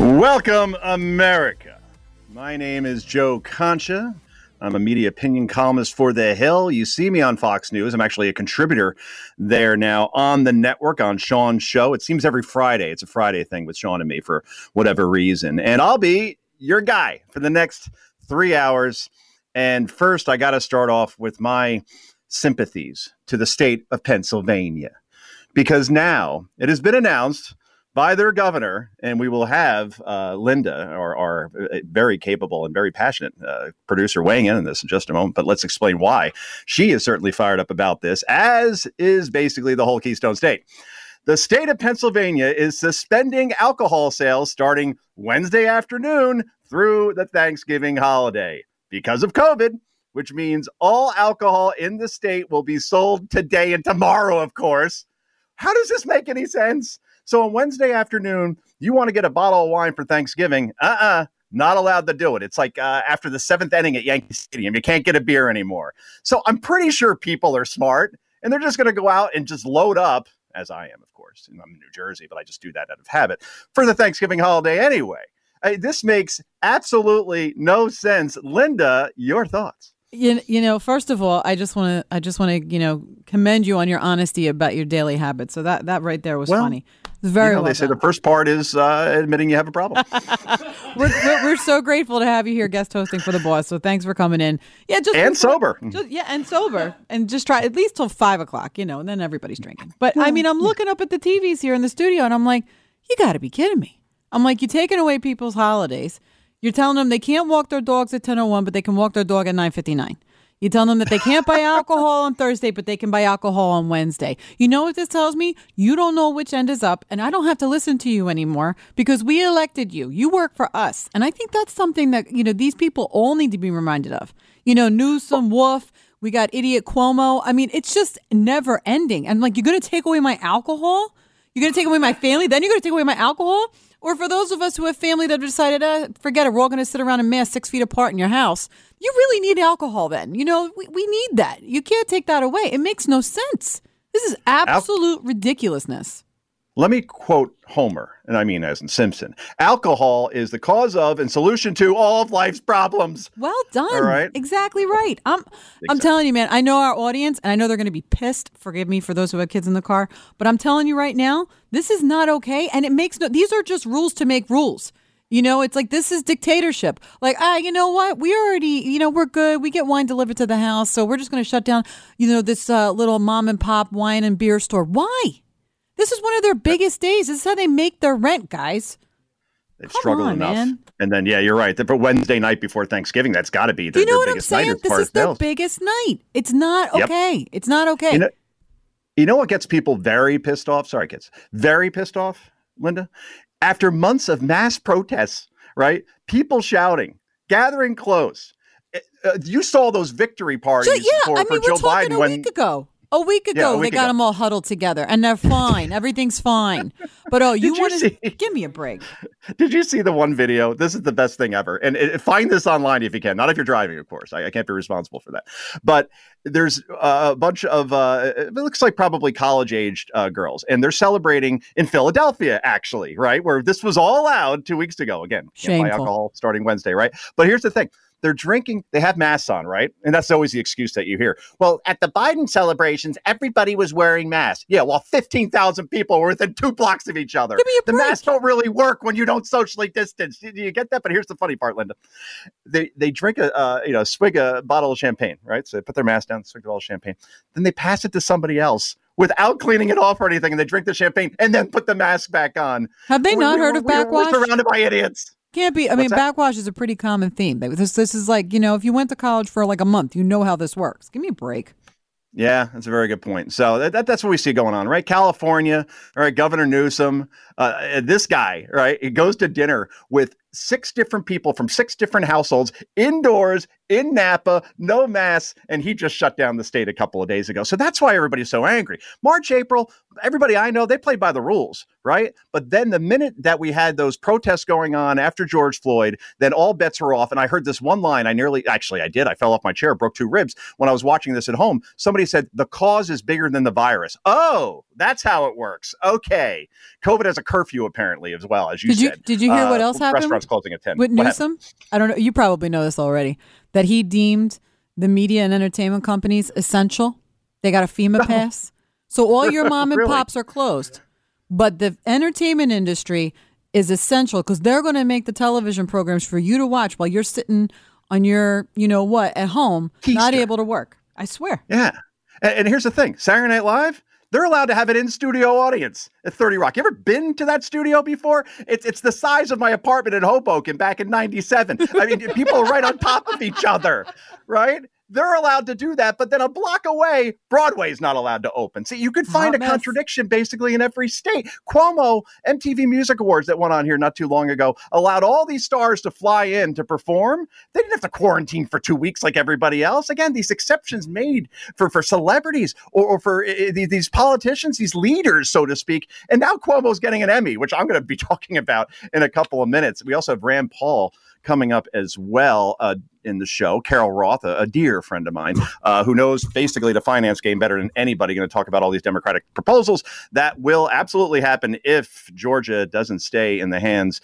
Welcome, America. My name is Joe Concha. I'm a media opinion columnist for The Hill. You see me on Fox News. I'm actually a contributor there now on the network, on Sean's show. It seems every Friday. It's a Friday thing with Sean and me for whatever reason. And I'll be your guy for the next 3 hours. And first, I got to start off with my sympathies to the state of Pennsylvania, because now it has been announced by their governor, and we will have Linda, our very capable and very passionate producer, weighing in on this in just a moment. But let's explain why she is certainly fired up about this, as is basically the whole Keystone State. The state of Pennsylvania is suspending alcohol sales starting Wednesday afternoon through the Thanksgiving holiday because of COVID, which means all alcohol in the state will be sold today and tomorrow, of course. How does this make any sense? So on Wednesday afternoon, you want to get a bottle of wine for Thanksgiving. Not allowed to do it. It's like after the seventh inning at Yankee Stadium, you can't get a beer anymore. So I'm pretty sure people are smart, and they're just going to go out and just load up, as I am, of course. And I'm in New Jersey, but I just do that out of habit for the Thanksgiving holiday anyway. This makes absolutely no sense. Linda, your thoughts? You know, first of all, I just want to, you know, commend you on your honesty about your daily habits. So that right there was funny. Very well. They say the first part is admitting you have a problem. we're so grateful to have you here, guest hosting for the boss. So thanks for coming in. Yeah, just and sober. And just try at least till 5 o'clock. You know, and then everybody's drinking. But I mean, I'm looking up at the TVs here in the studio, and I'm like, you got to be kidding me. I'm like, you're taking away people's holidays. You're telling them they can't walk their dogs at 10:01, but they can walk their dog at 9:59. You're telling them that they can't buy alcohol on Thursday, but they can buy alcohol on Wednesday. You know what this tells me? You don't know which end is up, and I don't have to listen to you anymore because we elected you. You work for us. And I think that's something that, you know, these people all need to be reminded of. You know, Newsom, Wolf, we got idiot Cuomo. I mean, it's just never ending. And like, you're going to take away my alcohol? You're going to take away my family? Then you're going to take away my alcohol? Or for those of us who have family that have decided, forget it, we're all going to sit around and mask 6 feet apart in your house. You really need alcohol then. You know, we need that. You can't take that away. It makes no sense. This is absolute ridiculousness. Let me quote Homer, and I mean as in Simpson. Alcohol is the cause of and solution to all of life's problems. Well done. All right. Exactly right. I'm telling you, man, I know our audience, and I know they're going to be pissed. Forgive me for those who have kids in the car. But I'm telling you right now, this is not okay. And it makes no, these are just rules to make rules. You know, it's like, this is dictatorship. Like, you know what? We already, you know, we're good. We get wine delivered to the house. So we're just going to shut down, you know, this little mom and pop wine and beer store. Why? This is one of their biggest days. This is how they make their rent, guys. They've struggled enough. Man. And then, yeah, you're right. But Wednesday night before Thanksgiving, that's got to be their biggest night. You know what I'm saying? This is their biggest night. It's not okay. Yep. It's not okay. You know what gets people very pissed off? Sorry, kids. Very pissed off, Linda? After months of mass protests, right? People shouting, gathering close. You saw those victory parties for Joe Biden a week ago. A week ago, they got them all huddled together, and they're fine. Everything's fine. But, you want to give me a break. Did you see the one video? This is the best thing ever. And find this online if you can. Not if you're driving, of course. I can't be responsible for that. But there's a bunch of, it looks like probably college-aged girls, and they're celebrating in Philadelphia, actually, right? Where this was all allowed 2 weeks ago. Again, can't buy alcohol starting Wednesday, right? But here's the thing. They're drinking. They have masks on, right? And that's always the excuse that you hear. Well, at the Biden celebrations, everybody was wearing masks. Yeah, well, 15,000 people were within 2 blocks of each other. The masks don't really work when you don't socially distance. Do you get that? But here's the funny part, Linda. They drink swig a bottle of champagne, right? So they put their mask down, swig a bottle of champagne. Then they pass it to somebody else without cleaning it off or anything, and they drink the champagne and then put the mask back on. Have they not heard of backwash? We're surrounded by idiots. Can't be. I mean, backwash is a pretty common theme. This is like, you know, if you went to college for like a month, you know how this works. Give me a break. Yeah, that's a very good point. So that's what we see going on, right? California, all right, Governor Newsom, this guy, right? He goes to dinner with 6 different people from 6 different households indoors in Napa, no masks, and he just shut down the state a couple of days ago. So that's why everybody's so angry. March, April, everybody I know, they played by the rules, right? But then the minute that we had those protests going on after George Floyd, then all bets were off. And I heard this one line. I fell off my chair, broke 2 ribs when I was watching this at home. Somebody said, the cause is bigger than the virus. Oh, That's how it works. Okay. COVID has a curfew apparently as well, as you said. Did you hear what else happened? Restaurants closing at 10. With Newsom? I don't know. You probably know this already, that he deemed the media and entertainment companies essential. They got a FEMA pass. So all your mom and really? Pops are closed. But the entertainment industry is essential because they're going to make the television programs for you to watch while you're sitting on your, you know what, at home, Keister. Not able to work. I swear. Yeah. And here's the thing. Saturday Night Live, they're allowed to have an in-studio audience at 30 Rock. You ever been to that studio before? It's the size of my apartment in Hoboken back in 97. I mean, people are right on top of each other, right? They're allowed to do that, but then a block away, Broadway's not allowed to open. See, you could find a contradiction basically in every state. Cuomo, MTV Music Awards that went on here not too long ago, allowed all these stars to fly in to perform. They didn't have to quarantine for 2 weeks like everybody else. Again, these exceptions made for celebrities or for these politicians, these leaders, so to speak. And now Cuomo's getting an Emmy, which I'm going to be talking about in a couple of minutes. We also have Rand Paul coming up as well in the show. Carol Roth, a dear friend of mine, who knows basically the finance game better than anybody, going to talk about all these Democratic proposals that will absolutely happen if Georgia doesn't stay in the hands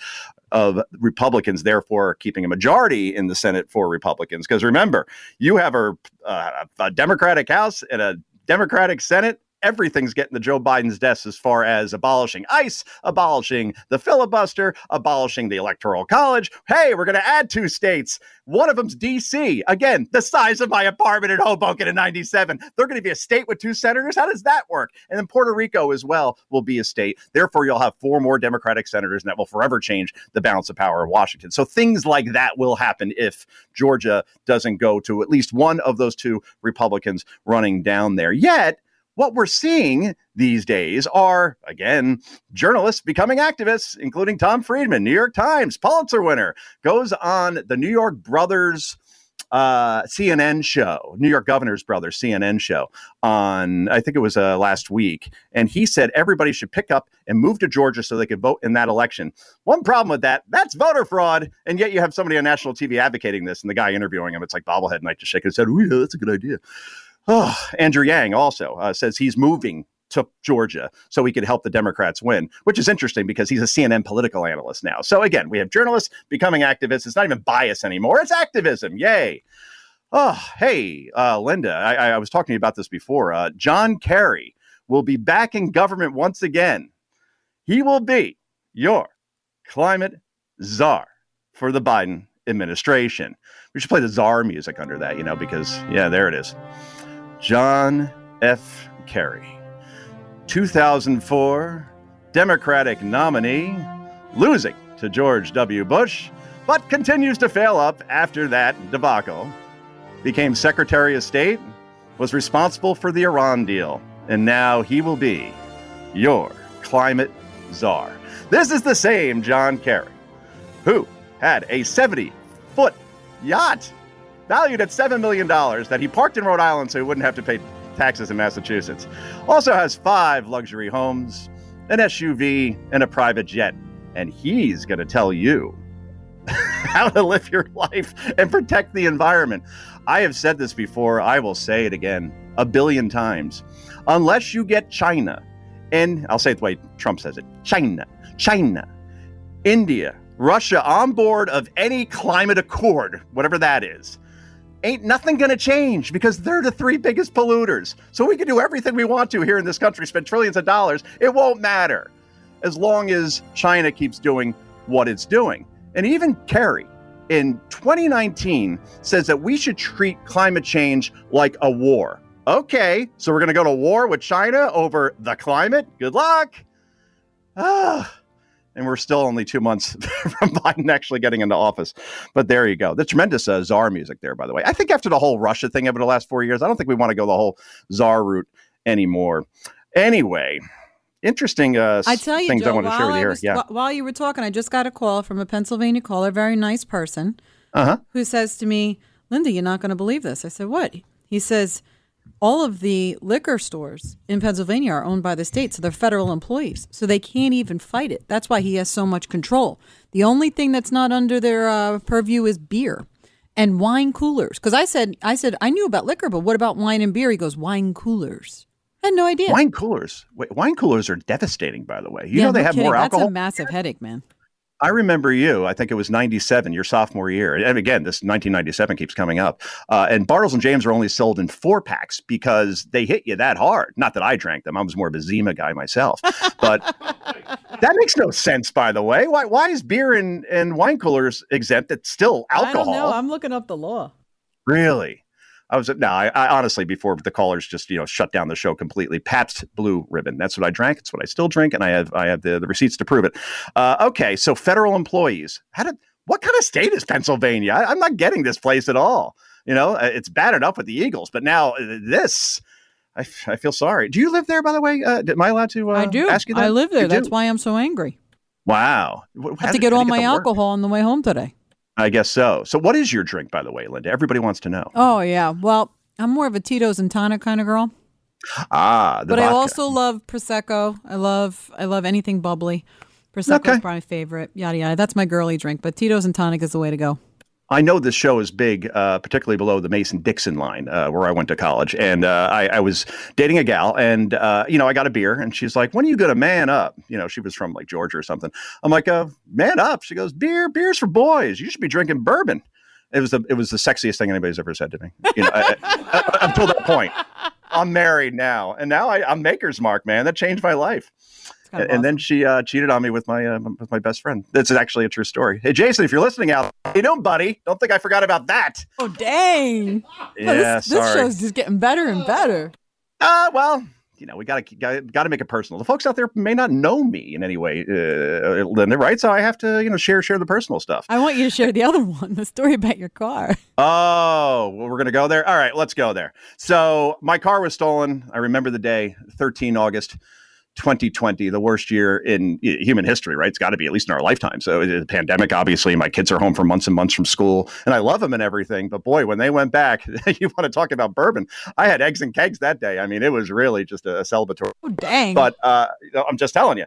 of Republicans, therefore keeping a majority in the Senate for Republicans. Because remember, you have a Democratic House and a Democratic Senate. Everything's getting to Joe Biden's desk as far as abolishing ICE, abolishing the filibuster, abolishing the Electoral College. Hey, we're going to add 2 states. One of them's D.C. Again, the size of my apartment in Hoboken in 97. They're going to be a state with 2 senators. How does that work? And then Puerto Rico as well will be a state. Therefore, you'll have 4 more Democratic senators, and that will forever change the balance of power in Washington. So things like that will happen if Georgia doesn't go to at least one of those 2 Republicans running down there. Yet, what we're seeing these days are, again, journalists becoming activists, including Tom Friedman, New York Times, Pulitzer winner, goes on the New York Brothers CNN show, New York Governor's Brothers CNN show on, I think it was last week. And he said everybody should pick up and move to Georgia so they could vote in that election. One problem with that, that's voter fraud. And yet you have somebody on national TV advocating this. And the guy interviewing him, it's like bobblehead night, just shaking his head. Oh, yeah, that's a good idea. Oh, Andrew Yang also says he's moving to Georgia so he could help the Democrats win, which is interesting because he's a CNN political analyst now. So again, we have journalists becoming activists. It's not even bias anymore. It's activism. Yay. Oh, hey, Linda, I was talking to you about this before. John Kerry will be back in government once again. He will be your climate czar for the Biden administration. We should play the czar music under that, because, yeah, there it is. John F. Kerry, 2004 Democratic nominee, losing to George W. Bush, but continues to fail up after that debacle. Became Secretary of State, was responsible for the Iran deal, and now he will be your climate czar. This is the same John Kerry who had a 70-foot yacht valued at $7 million that he parked in Rhode Island so he wouldn't have to pay taxes in Massachusetts. Also has 5 luxury homes, an SUV, and a private jet. And he's going to tell you how to live your life and protect the environment. I have said this before. I will say it again 1 billion times. Unless you get China, and I'll say it the way Trump says it, China, India, Russia on board of any climate accord, whatever that is, ain't nothing going to change because they're the 3 biggest polluters. So we can do everything we want to here in this country, spend trillions of dollars. It won't matter as long as China keeps doing what it's doing. And even Kerry in 2019 says that we should treat climate change like a war. Okay, so we're going to go to war with China over the climate. Good luck. And we're still only 2 months from Biden actually getting into office. But there you go. The tremendous czar music there, by the way. I think after the whole Russia thing over the last 4 years, I don't think we want to go the whole czar route anymore. Anyway, interesting I tell you, things Joe, I want to share with you here. Yeah. While you were talking, I just got a call from a Pennsylvania caller, a very nice person, who says to me, Linda, you're not going to believe this. I said, what? He says, all of the liquor stores in Pennsylvania are owned by the state, so they're federal employees, so they can't even fight it. That's why he has so much control. The only thing that's not under their purview is beer and wine coolers. Because I said, I knew about liquor, but what about wine and beer? He goes, wine coolers. I had no idea. Wine coolers are devastating, by the way. More alcohol. That's a massive headache, man. I remember you. I think it was 97, your sophomore year. And again, this 1997 keeps coming up. And Bartles and James were only sold in 4-packs because they hit you that hard. Not that I drank them. I was more of a Zima guy myself. But that makes no sense, by the way. Why is beer and wine coolers exempt? It's still alcohol. I don't know. I'm looking up the law. Really? I honestly, before the callers just, shut down the show completely, Pabst Blue Ribbon. That's what I drank. It's what I still drink. And I have the receipts to prove it. Okay. So federal employees, what kind of state is Pennsylvania? I'm not getting this place at all. It's bad enough with the Eagles, but now this, I feel sorry. Do you live there, by the way? Am I allowed to I do. Ask you that? I live there. That's why I'm so angry. Wow. I have to get all my alcohol on the way home today. I guess so. So what is your drink, by the way, Linda? Everybody wants to know. Oh, yeah. Well, I'm more of a Tito's and Tonic kind of girl. But vodka. I also love Prosecco. I love anything bubbly. Prosecco is my favorite. Yada, yada. That's my girly drink. But Tito's and Tonic is the way to go. I know this show is big, particularly below the Mason-Dixon line where I went to college. And I was dating a gal and, I got a beer and she's like, when are you going to man up? She was from like Georgia or something. I'm like, man up. She goes, beer's for boys. You should be drinking bourbon. It was the sexiest thing anybody's ever said to me. Until that point. I'm married now. And now I'm Maker's Mark, man. That changed my life. And awesome. Then she cheated on me with my best friend. That's actually a true story. Hey, Jason, if you're listening out, how you doing, buddy? Don't think I forgot about that. Oh, dang. Yeah, this show's just getting better and better. Well, we got to make it personal. The folks out there may not know me in any way, Linda, right? So I have to, share the personal stuff. I want you to share the other one, the story about your car. Oh, well, we're going to go there? All right, let's go there. So my car was stolen. I remember the day, 13 August. 2020, the worst year in human history, right? It's got to be, at least in our lifetime. So the pandemic, obviously, my kids are home for months and months from school, and I love them and everything. But boy, when they went back, you want to talk about bourbon. I had eggs and kegs that day. I mean, it was really just a celebratory. Oh, dang. But I'm just telling you.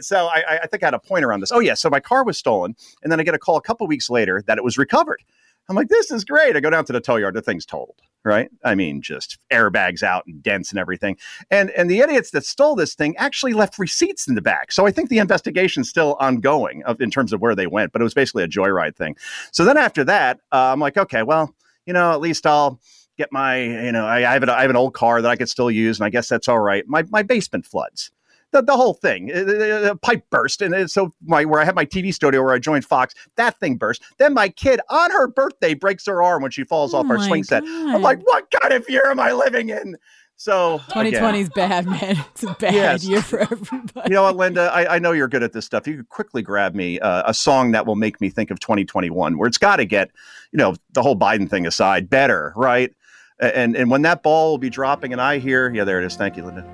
So I think I had a pointer on this. Oh, yeah. So my car was stolen. And then I get a call a couple weeks later that it was recovered. I'm like, this is great. I go down to the tow yard. The thing's totaled, right? I mean, just airbags out and dents and everything. And the idiots that stole this thing actually left receipts in the back. So I think the investigation's still ongoing in terms of where they went, but it was basically a joyride thing. So then after that, I'm like, okay, well, at least I'll get my, I have an old car that I could still use. And I guess that's all right. My basement floods. The whole thing, a pipe burst. And so where I had my TV studio where I joined Fox, that thing burst. Then my kid on her birthday breaks her arm when she falls off our swing set. I'm like, what kind of year am I living in? So 2020 is bad, man. It's a bad year for everybody. You know what, Linda? I know you're good at this stuff. You could quickly grab me a song that will make me think of 2021, where it's got to get, the whole Biden thing aside, better, right? And when that ball will be dropping and I hear, yeah, there it is. Thank you, Linda.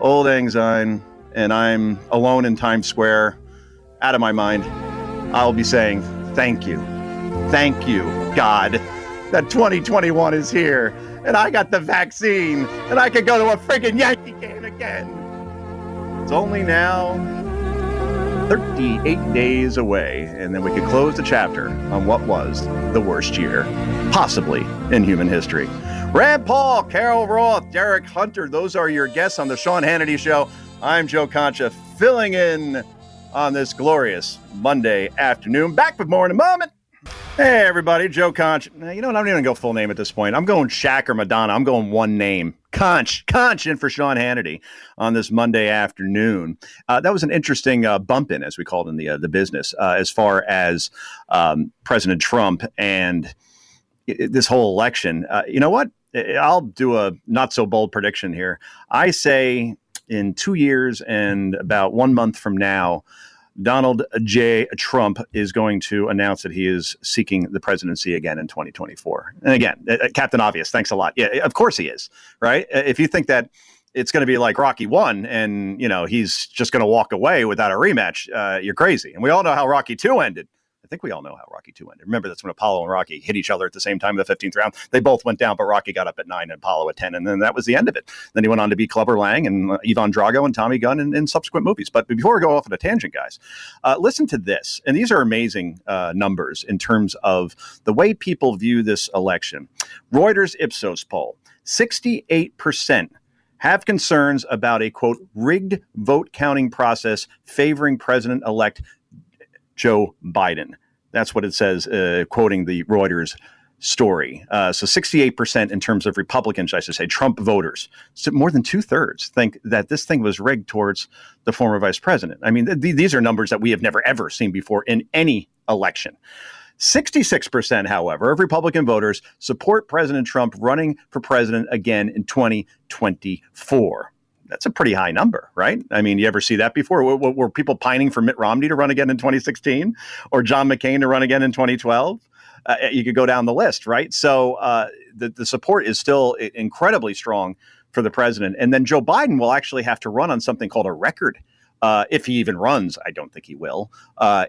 Old Enzyme, and I'm alone in Times Square, out of my mind. I'll be saying, thank you, God, that 2021 is here, and I got the vaccine, and I could go to a freaking Yankee game again. It's only now 38 days away, and then we could close the chapter on what was the worst year, possibly in human history. Rand Paul, Carol Roth, Derek Hunter, those are your guests on The Sean Hannity Show. I'm Joe Concha, filling in on this glorious Monday afternoon. Back with more in a moment. Hey, everybody, Joe Concha. You know what? I'm not even going to go full name at this point. I'm going Shaq or Madonna. I'm going one name. Conch in for Sean Hannity on this Monday afternoon. That was an interesting bump in, as we called in the business, as far as President Trump and this whole election. You know what? I'll do a not so bold prediction here. I say in 2 years and about 1 month from now, Donald J. Trump is going to announce that he is seeking the presidency again in 2024. And again, Captain Obvious, thanks a lot. Yeah, of course he is, right? If you think that it's going to be like Rocky 1 and, he's just going to walk away without a rematch, you're crazy. And we all know how Rocky 2 ended. I think we all know how Rocky 2 ended. Remember, that's when Apollo and Rocky hit each other at the same time in the 15th round. They both went down, but Rocky got up at 9 and Apollo at 10. And then that was the end of it. Then he went on to be Clubber Lang and Ivan Drago and Tommy Gunn in subsequent movies. But before we go off on a tangent, guys, listen to this. And these are amazing numbers in terms of the way people view this election. Reuters Ipsos poll, 68% have concerns about a, quote, rigged vote counting process favoring President-elect Joe Biden. That's what it says, quoting the Reuters story. So 68% in terms of Republicans, I should say, Trump voters, so more than 2/3 think that this thing was rigged towards the former vice president. I mean, these are numbers that we have never, ever seen before in any election. 66%, however, of Republican voters support President Trump running for president again in 2024. That's a pretty high number, right? I mean, you ever see that before? Were people pining for Mitt Romney to run again in 2016 or John McCain to run again in 2012? You could go down the list, right? So the support is still incredibly strong for the president. And then Joe Biden will actually have to run on something called a record, if he even runs. I don't think he will,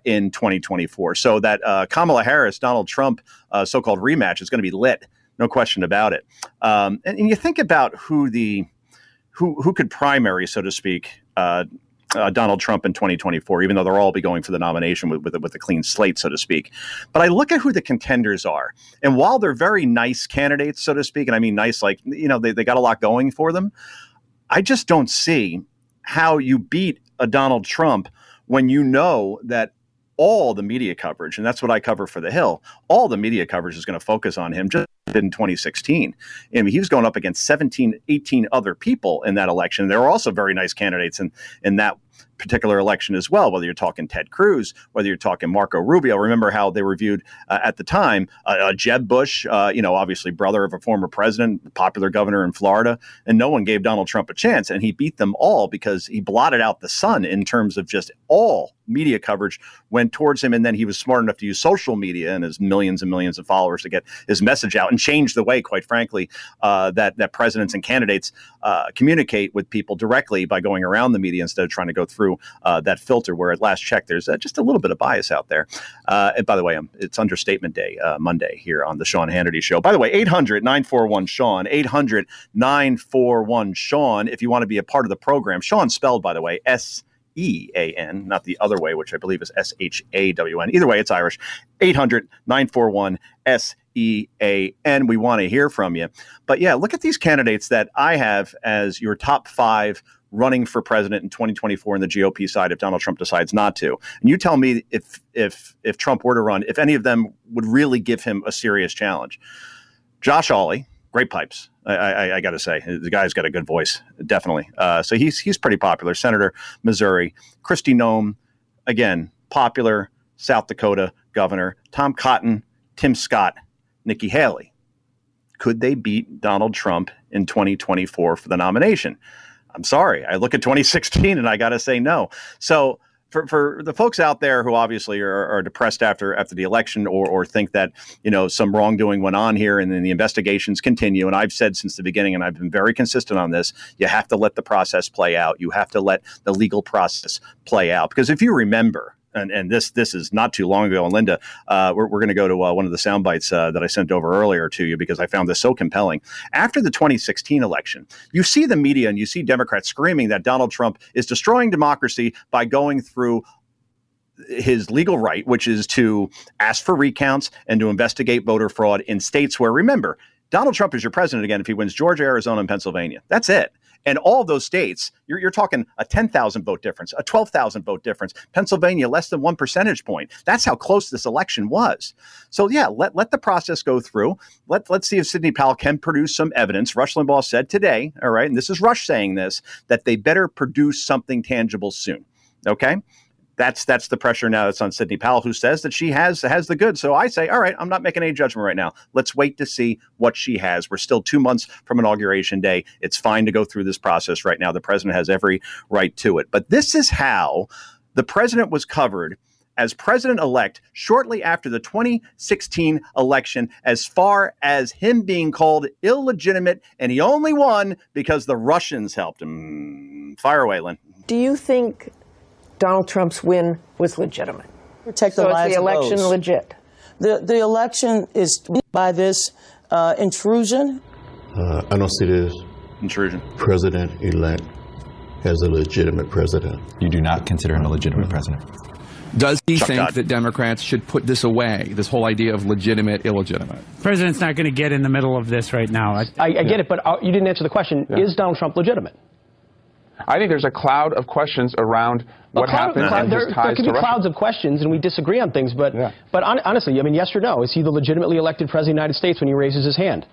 in 2024. So that Kamala Harris, Donald Trump, so-called rematch is going to be lit. No question about it. And you think about who could primary, so to speak, Donald Trump in 2024, even though they'll all be going for the nomination with a clean slate, so to speak. But I look at who the contenders are. And while they're very nice candidates, so to speak, and I mean nice, like, you know, they got a lot going for them. I just don't see how you beat a Donald Trump when you know that all the media coverage, and that's what I cover for The Hill, all the media coverage is going to focus on him just in 2016. I mean, he was going up against 17, 18 other people in that election. There were also very nice candidates in that particular election as well, whether you're talking Ted Cruz, whether you're talking Marco Rubio. Remember how they were viewed at the time. Jeb Bush, you know, obviously brother of a former president, popular governor in Florida, and no one gave Donald Trump a chance. And he beat them all because he blotted out the sun in terms of just all media coverage went towards him. And then he was smart enough to use social media and his millions and millions of followers to get his message out and change the way, quite frankly, that presidents and candidates communicate with people directly by going around the media instead of trying to go through that filter where at last check, there's just a little bit of bias out there. And by the way, it's Understatement Day Monday here on the Sean Hannity Show. By the way, 800-941-SEAN, 800-941-SEAN. If you want to be a part of the program, Sean spelled, by the way, S-E-A-N, not the other way, which I believe is S-H-A-W-N. Either way, it's Irish. 800-941-SEAN. We want to hear from you. But yeah, look at these candidates that I have as your top five running for president in 2024 in the GOP side if Donald Trump decides not to. And you tell me if Trump were to run, if any of them would really give him a serious challenge. Josh Hawley, great pipes. I got to say, the guy's got a good voice, definitely. So he's pretty popular. Senator, Missouri. Kristi Noem, again, popular South Dakota governor. Tom Cotton, Tim Scott, Nikki Haley. Could they beat Donald Trump in 2024 for the nomination? I'm sorry. I look at 2016 and I got to say no. So for the folks out there who obviously are depressed after the election or think that, you know, some wrongdoing went on here and then the investigations continue. And I've said since the beginning, and I've been very consistent on this, you have to let the process play out. You have to let the legal process play out. Because if you remember, and this is not too long ago, and Linda, we're going to go to one of the sound bites that I sent over earlier to you because I found this so compelling. After the 2016 election, you see the media and you see Democrats screaming that Donald Trump is destroying democracy by going through his legal right, which is to ask for recounts and to investigate voter fraud in states where, remember, Donald Trump is your president again if he wins Georgia, Arizona, and Pennsylvania. That's it. And all those states, you're talking a 10,000 vote difference, a 12,000 vote difference. Pennsylvania, less than 1 percentage point. That's how close this election was. So, yeah, let the process go through. Let's see if Sidney Powell can produce some evidence. Rush Limbaugh said today, all right, and this is Rush saying this, that they better produce something tangible soon. Okay? That's the pressure now that's on Sidney Powell, who says that she has the goods. So I say, all right, I'm not making any judgment right now. Let's wait to see what she has. We're still 2 months from Inauguration Day. It's fine to go through this process right now. The president has every right to it. But this is how the president was covered as president-elect shortly after the 2016 election, as far as him being called illegitimate, and he only won because the Russians helped him. Fire away, Lynn. Do you think Donald Trump's win was legitimate? Protect the so lives is the election of legit? The election is by this intrusion? I don't see this intrusion. President-elect as a legitimate president. You do not consider him a legitimate president? Does he think that Democrats should put this away, this whole idea of legitimate, illegitimate? The president's not going to get in the middle of this right now. I get it, but you didn't answer the question. Yeah. Is Donald Trump legitimate? I think there's a cloud of questions around what happened and his ties to Russia. There could be clouds of questions, and we disagree on things, but, honestly, I mean, yes or no? Is he the legitimately elected president of the United States when he raises his hand?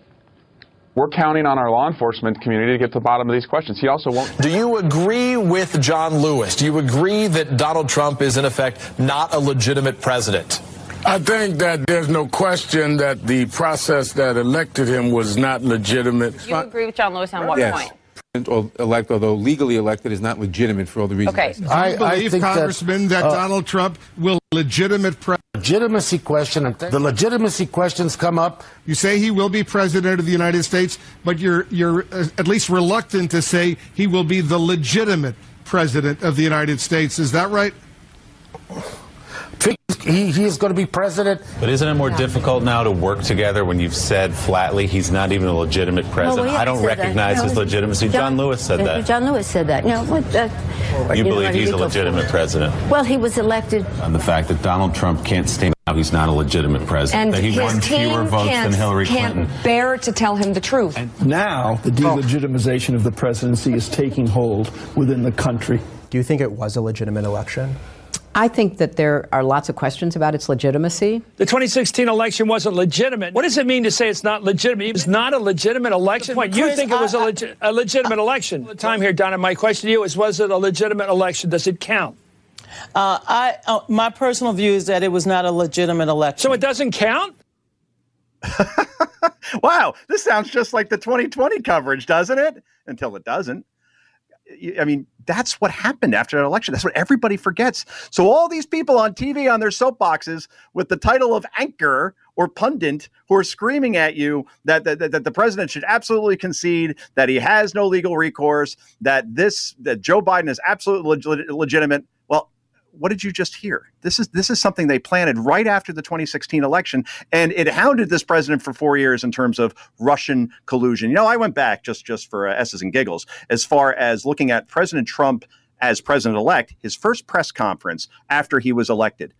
We're counting on our law enforcement community to get to the bottom of these questions. He also won't. Do you agree with John Lewis? Do you agree that Donald Trump is, in effect, not a legitimate president? I think that there's no question that the process that elected him was not legitimate. Do you agree with John Lewis on what point? Elect, although legally elected, is not legitimate for all the reasons. Okay. I believe, Congressman, that Donald Trump will legitimate president. Legitimacy question. The legitimacy questions come up. You say he will be president of the United States, but you're at least reluctant to say he will be the legitimate president of the United States. Is that right? He is going to be president. But isn't it more difficult now to work together when you've said flatly he's not even a legitimate president? Well, I don't recognize his legitimacy. John Lewis said that. John Lewis said that. No, you believe he's a legitimate president? Well, he was elected. On the fact that Donald Trump can't stand out he's not a legitimate president. And that he won fewer votes than Hillary Clinton. Can't bear to tell him the truth. And now the delegitimization of the presidency is taking hold within the country. Do you think it was a legitimate election? I think that there are lots of questions about its legitimacy. The 2016 election wasn't legitimate. What does it mean to say it's not legitimate? It was not a legitimate election. You think it was a legitimate election. The time here, Donna, my question to you is, was it a legitimate election? Does it count? My personal view is that it was not a legitimate election. So it doesn't count? Wow, this sounds just like the 2020 coverage, doesn't it? Until it doesn't. I mean, that's what happened after an election. That's what everybody forgets. So all these people on TV on their soapboxes with the title of anchor or pundit who are screaming at you that the president should absolutely concede, that he has no legal recourse, that Joe Biden is absolutely legitimate. Well, what did you just hear? This is something they planted right after the 2016 election, and it hounded this president for 4 years in terms of Russian collusion. You know, I went back just for S's and giggles as far as looking at President Trump as president-elect, his first press conference after he was elected.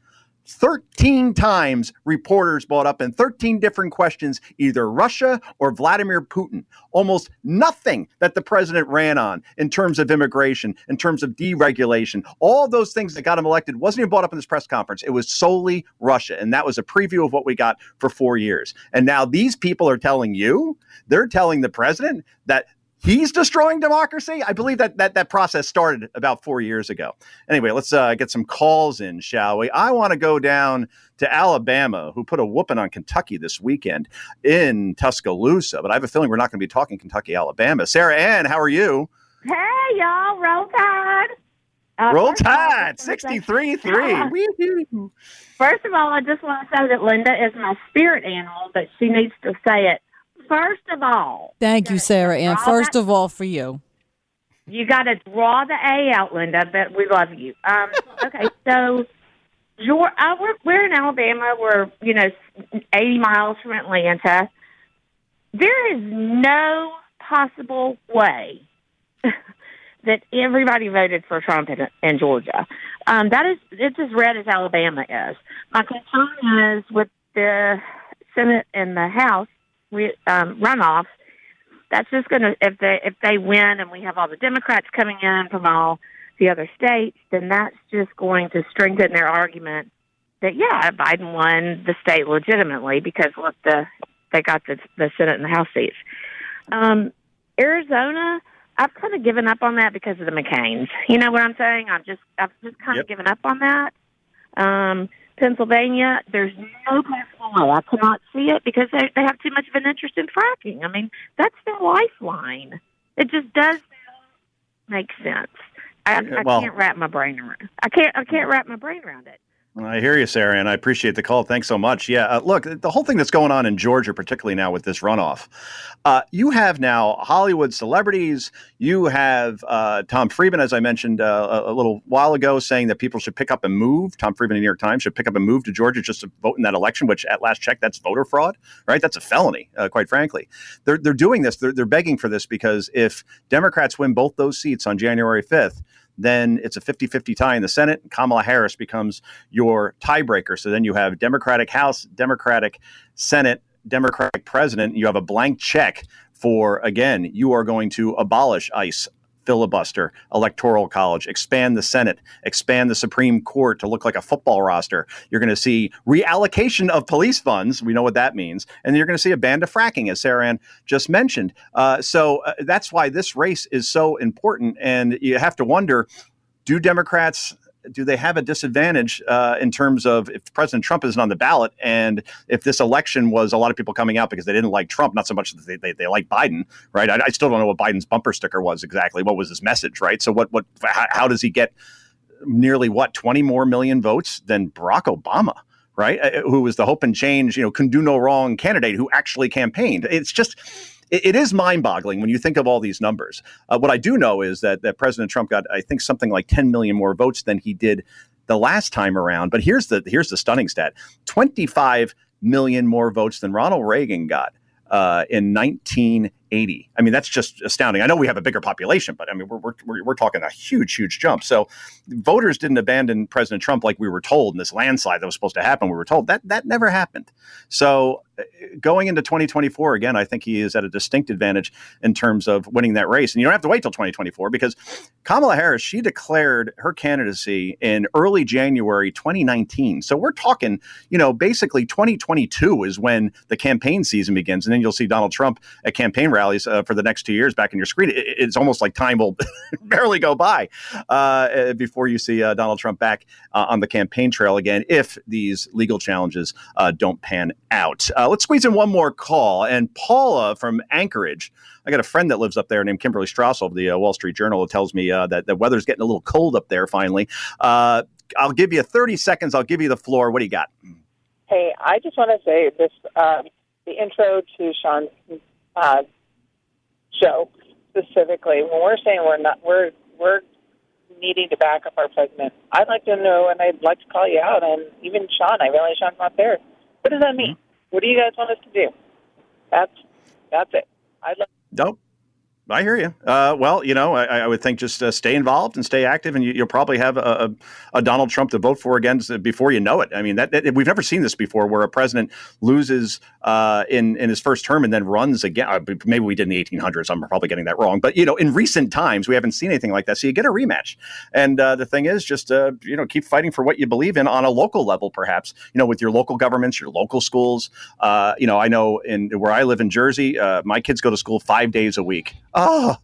13 times reporters brought up in 13 different questions, either Russia or Vladimir Putin. Almost nothing that the president ran on in terms of immigration, in terms of deregulation. All those things that got him elected wasn't even brought up in this press conference. It was solely Russia. And that was a preview of what we got for 4 years. And now these people are telling you, they're telling the president that he's destroying democracy? I believe that process started about 4 years ago. Anyway, let's get some calls in, shall we? I want to go down to Alabama, who put a whooping on Kentucky this weekend in Tuscaloosa. But I have a feeling we're not going to be talking Kentucky, Alabama. Sarah Ann, how are you? Hey, y'all. Roll Tide. Roll Tide, 63-3. First of all, I just want to say that Linda is my spirit animal, but she needs to say it. First of all. Thank you, Sarah Ann. First of all, for you. You got to draw the A out, Linda, but we love you. Okay, so we're in Alabama. We're, 80 miles from Atlanta. There is no possible way that everybody voted for Trump in Georgia. It's as red as Alabama is. My concern is with the Senate and the House runoff. That's just going to, if they win and we have all the Democrats coming in from all the other states, then that's just going to strengthen their argument that Biden won the state legitimately because look, they got the Senate and the House seats. Arizona, I've kind of given up on that because of the McCains. You know what I'm saying? I've just kind of given up on that. Pennsylvania, there's no possible way. I cannot see it because they have too much of an interest in fracking. I mean, that's their lifeline. It just does make sense. I can't wrap my brain around. I can't wrap my brain around it. I hear you, Sarah, and I appreciate the call. Thanks so much. Yeah, look, the whole thing that's going on in Georgia, particularly now with this runoff, you have now Hollywood celebrities. You have Tom Friedman, as I mentioned a little while ago, saying that people should pick up and move. Tom Friedman of the New York Times should pick up and move to Georgia just to vote in that election, which at last check, that's voter fraud, right? That's a felony, quite frankly. They're doing this. They're begging for this because if Democrats win both those seats on January 5th, then it's a 50-50 tie in the Senate, and Kamala Harris becomes your tiebreaker. So then you have Democratic House, Democratic Senate, Democratic president. You have a blank check for, again, you are going to abolish ICE, filibuster, electoral college, expand the Senate, expand the Supreme Court to look like a football roster. You're going to see reallocation of police funds. We know what that means. And you're going to see a ban of fracking, as Sarah Ann just mentioned. So that's why this race is so important. And you have to wonder, do Democrats, do they have a disadvantage in terms of if President Trump isn't on the ballot and if this election was a lot of people coming out because they didn't like Trump, not so much that they like Biden, right? I still don't know what Biden's bumper sticker was exactly. What was his message, right? So how does he get nearly 20 more million votes than Barack Obama, right? Who was the hope and change, can do no wrong candidate who actually campaigned. It's just, it is mind-boggling when you think of all these numbers. What I do know is that President Trump got, I think, something like 10 million more votes than he did the last time around. But here's the stunning stat: 25 million more votes than Ronald Reagan got in 1980. I mean, that's just astounding. I know we have a bigger population, but I mean, we're talking a huge, huge jump. So voters didn't abandon President Trump like we were told in this landslide that was supposed to happen. We were told that never happened. So going into 2024, again, I think he is at a distinct advantage in terms of winning that race. And you don't have to wait till 2024 because Kamala Harris, she declared her candidacy in early January 2019. So we're talking, basically 2022 is when the campaign season begins. And then you'll see Donald Trump at campaign rallies for the next 2 years back in your screen. It's almost like time will barely go by before you see Donald Trump back on the campaign trail again if these legal challenges don't pan out. Let's squeeze in one more call. And Paula from Anchorage, I got a friend that lives up there named Kimberly Strassel of the Wall Street Journal, who tells me that the weather's getting a little cold up there finally. I'll give you 30 seconds. I'll give you the floor. What do you got? Hey, I just want to say this, the intro to Sean's show specifically, when we're saying we're needing to back up our president, I'd like to know, and I'd like to call you out, and even Sean, I realize Sean's not there. What does that mean? Mm-hmm. What do you guys want us to do? That's it. I'd love. Nope. I hear you. Well, I would think just stay involved and stay active, and you'll probably have a Donald Trump to vote for again before you know it. I mean, that we've never seen this before where a president loses in his first term and then runs again. Maybe we did in the 1800s. I'm probably getting that wrong. But, in recent times, we haven't seen anything like that. So you get a rematch. And the thing is just, keep fighting for what you believe in on a local level, perhaps, with your local governments, your local schools. I know in where I live in Jersey, my kids go to school 5 days a week. Oh,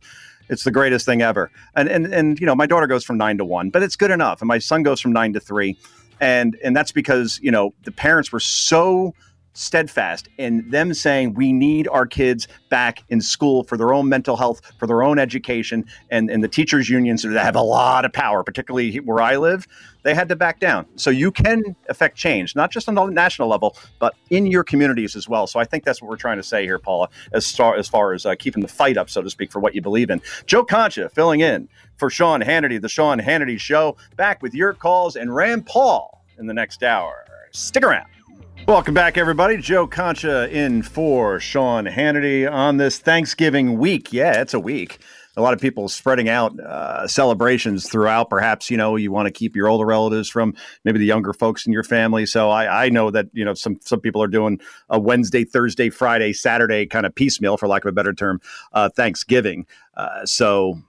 it's the greatest thing ever. And my daughter goes from 9 to 1, but it's good enough. And my son goes from 9 to 3. And that's because, the parents were so steadfast in them saying we need our kids back in school for their own mental health, for their own education. And the teachers unions that have a lot of power, particularly where I live, they had to back down. So you can affect change, not just on the national level, but in your communities as well. So I think that's what we're trying to say here, Paula, as far as keeping the fight up, so to speak, for what you believe in. Joe Concha filling in for Sean Hannity, the Sean Hannity Show, back with your calls and Rand Paul in the next hour. Stick around. Welcome back, everybody. Joe Concha in for Sean Hannity on this Thanksgiving week. Yeah, it's a week. A lot of people spreading out celebrations throughout. Perhaps, you want to keep your older relatives from maybe the younger folks in your family. So I know that, some people are doing a Wednesday, Thursday, Friday, Saturday kind of piecemeal, for lack of a better term, Thanksgiving. So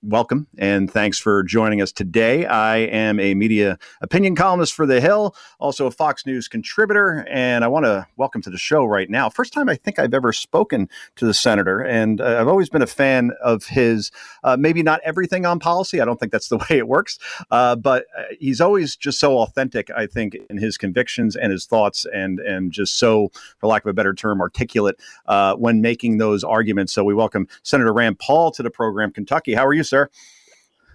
welcome and thanks for joining us today. I am a media opinion columnist for The Hill, also a Fox News contributor, and I want to welcome to the show right now. First time I think I've ever spoken to the senator, and I've always been a fan of his, maybe not everything on policy. I don't think that's the way it works, but he's always just so authentic, I think, in his convictions and his thoughts and just so, for lack of a better term, articulate when making those arguments. So we welcome Senator Rand Paul to the program. Kentucky, how are you, sir?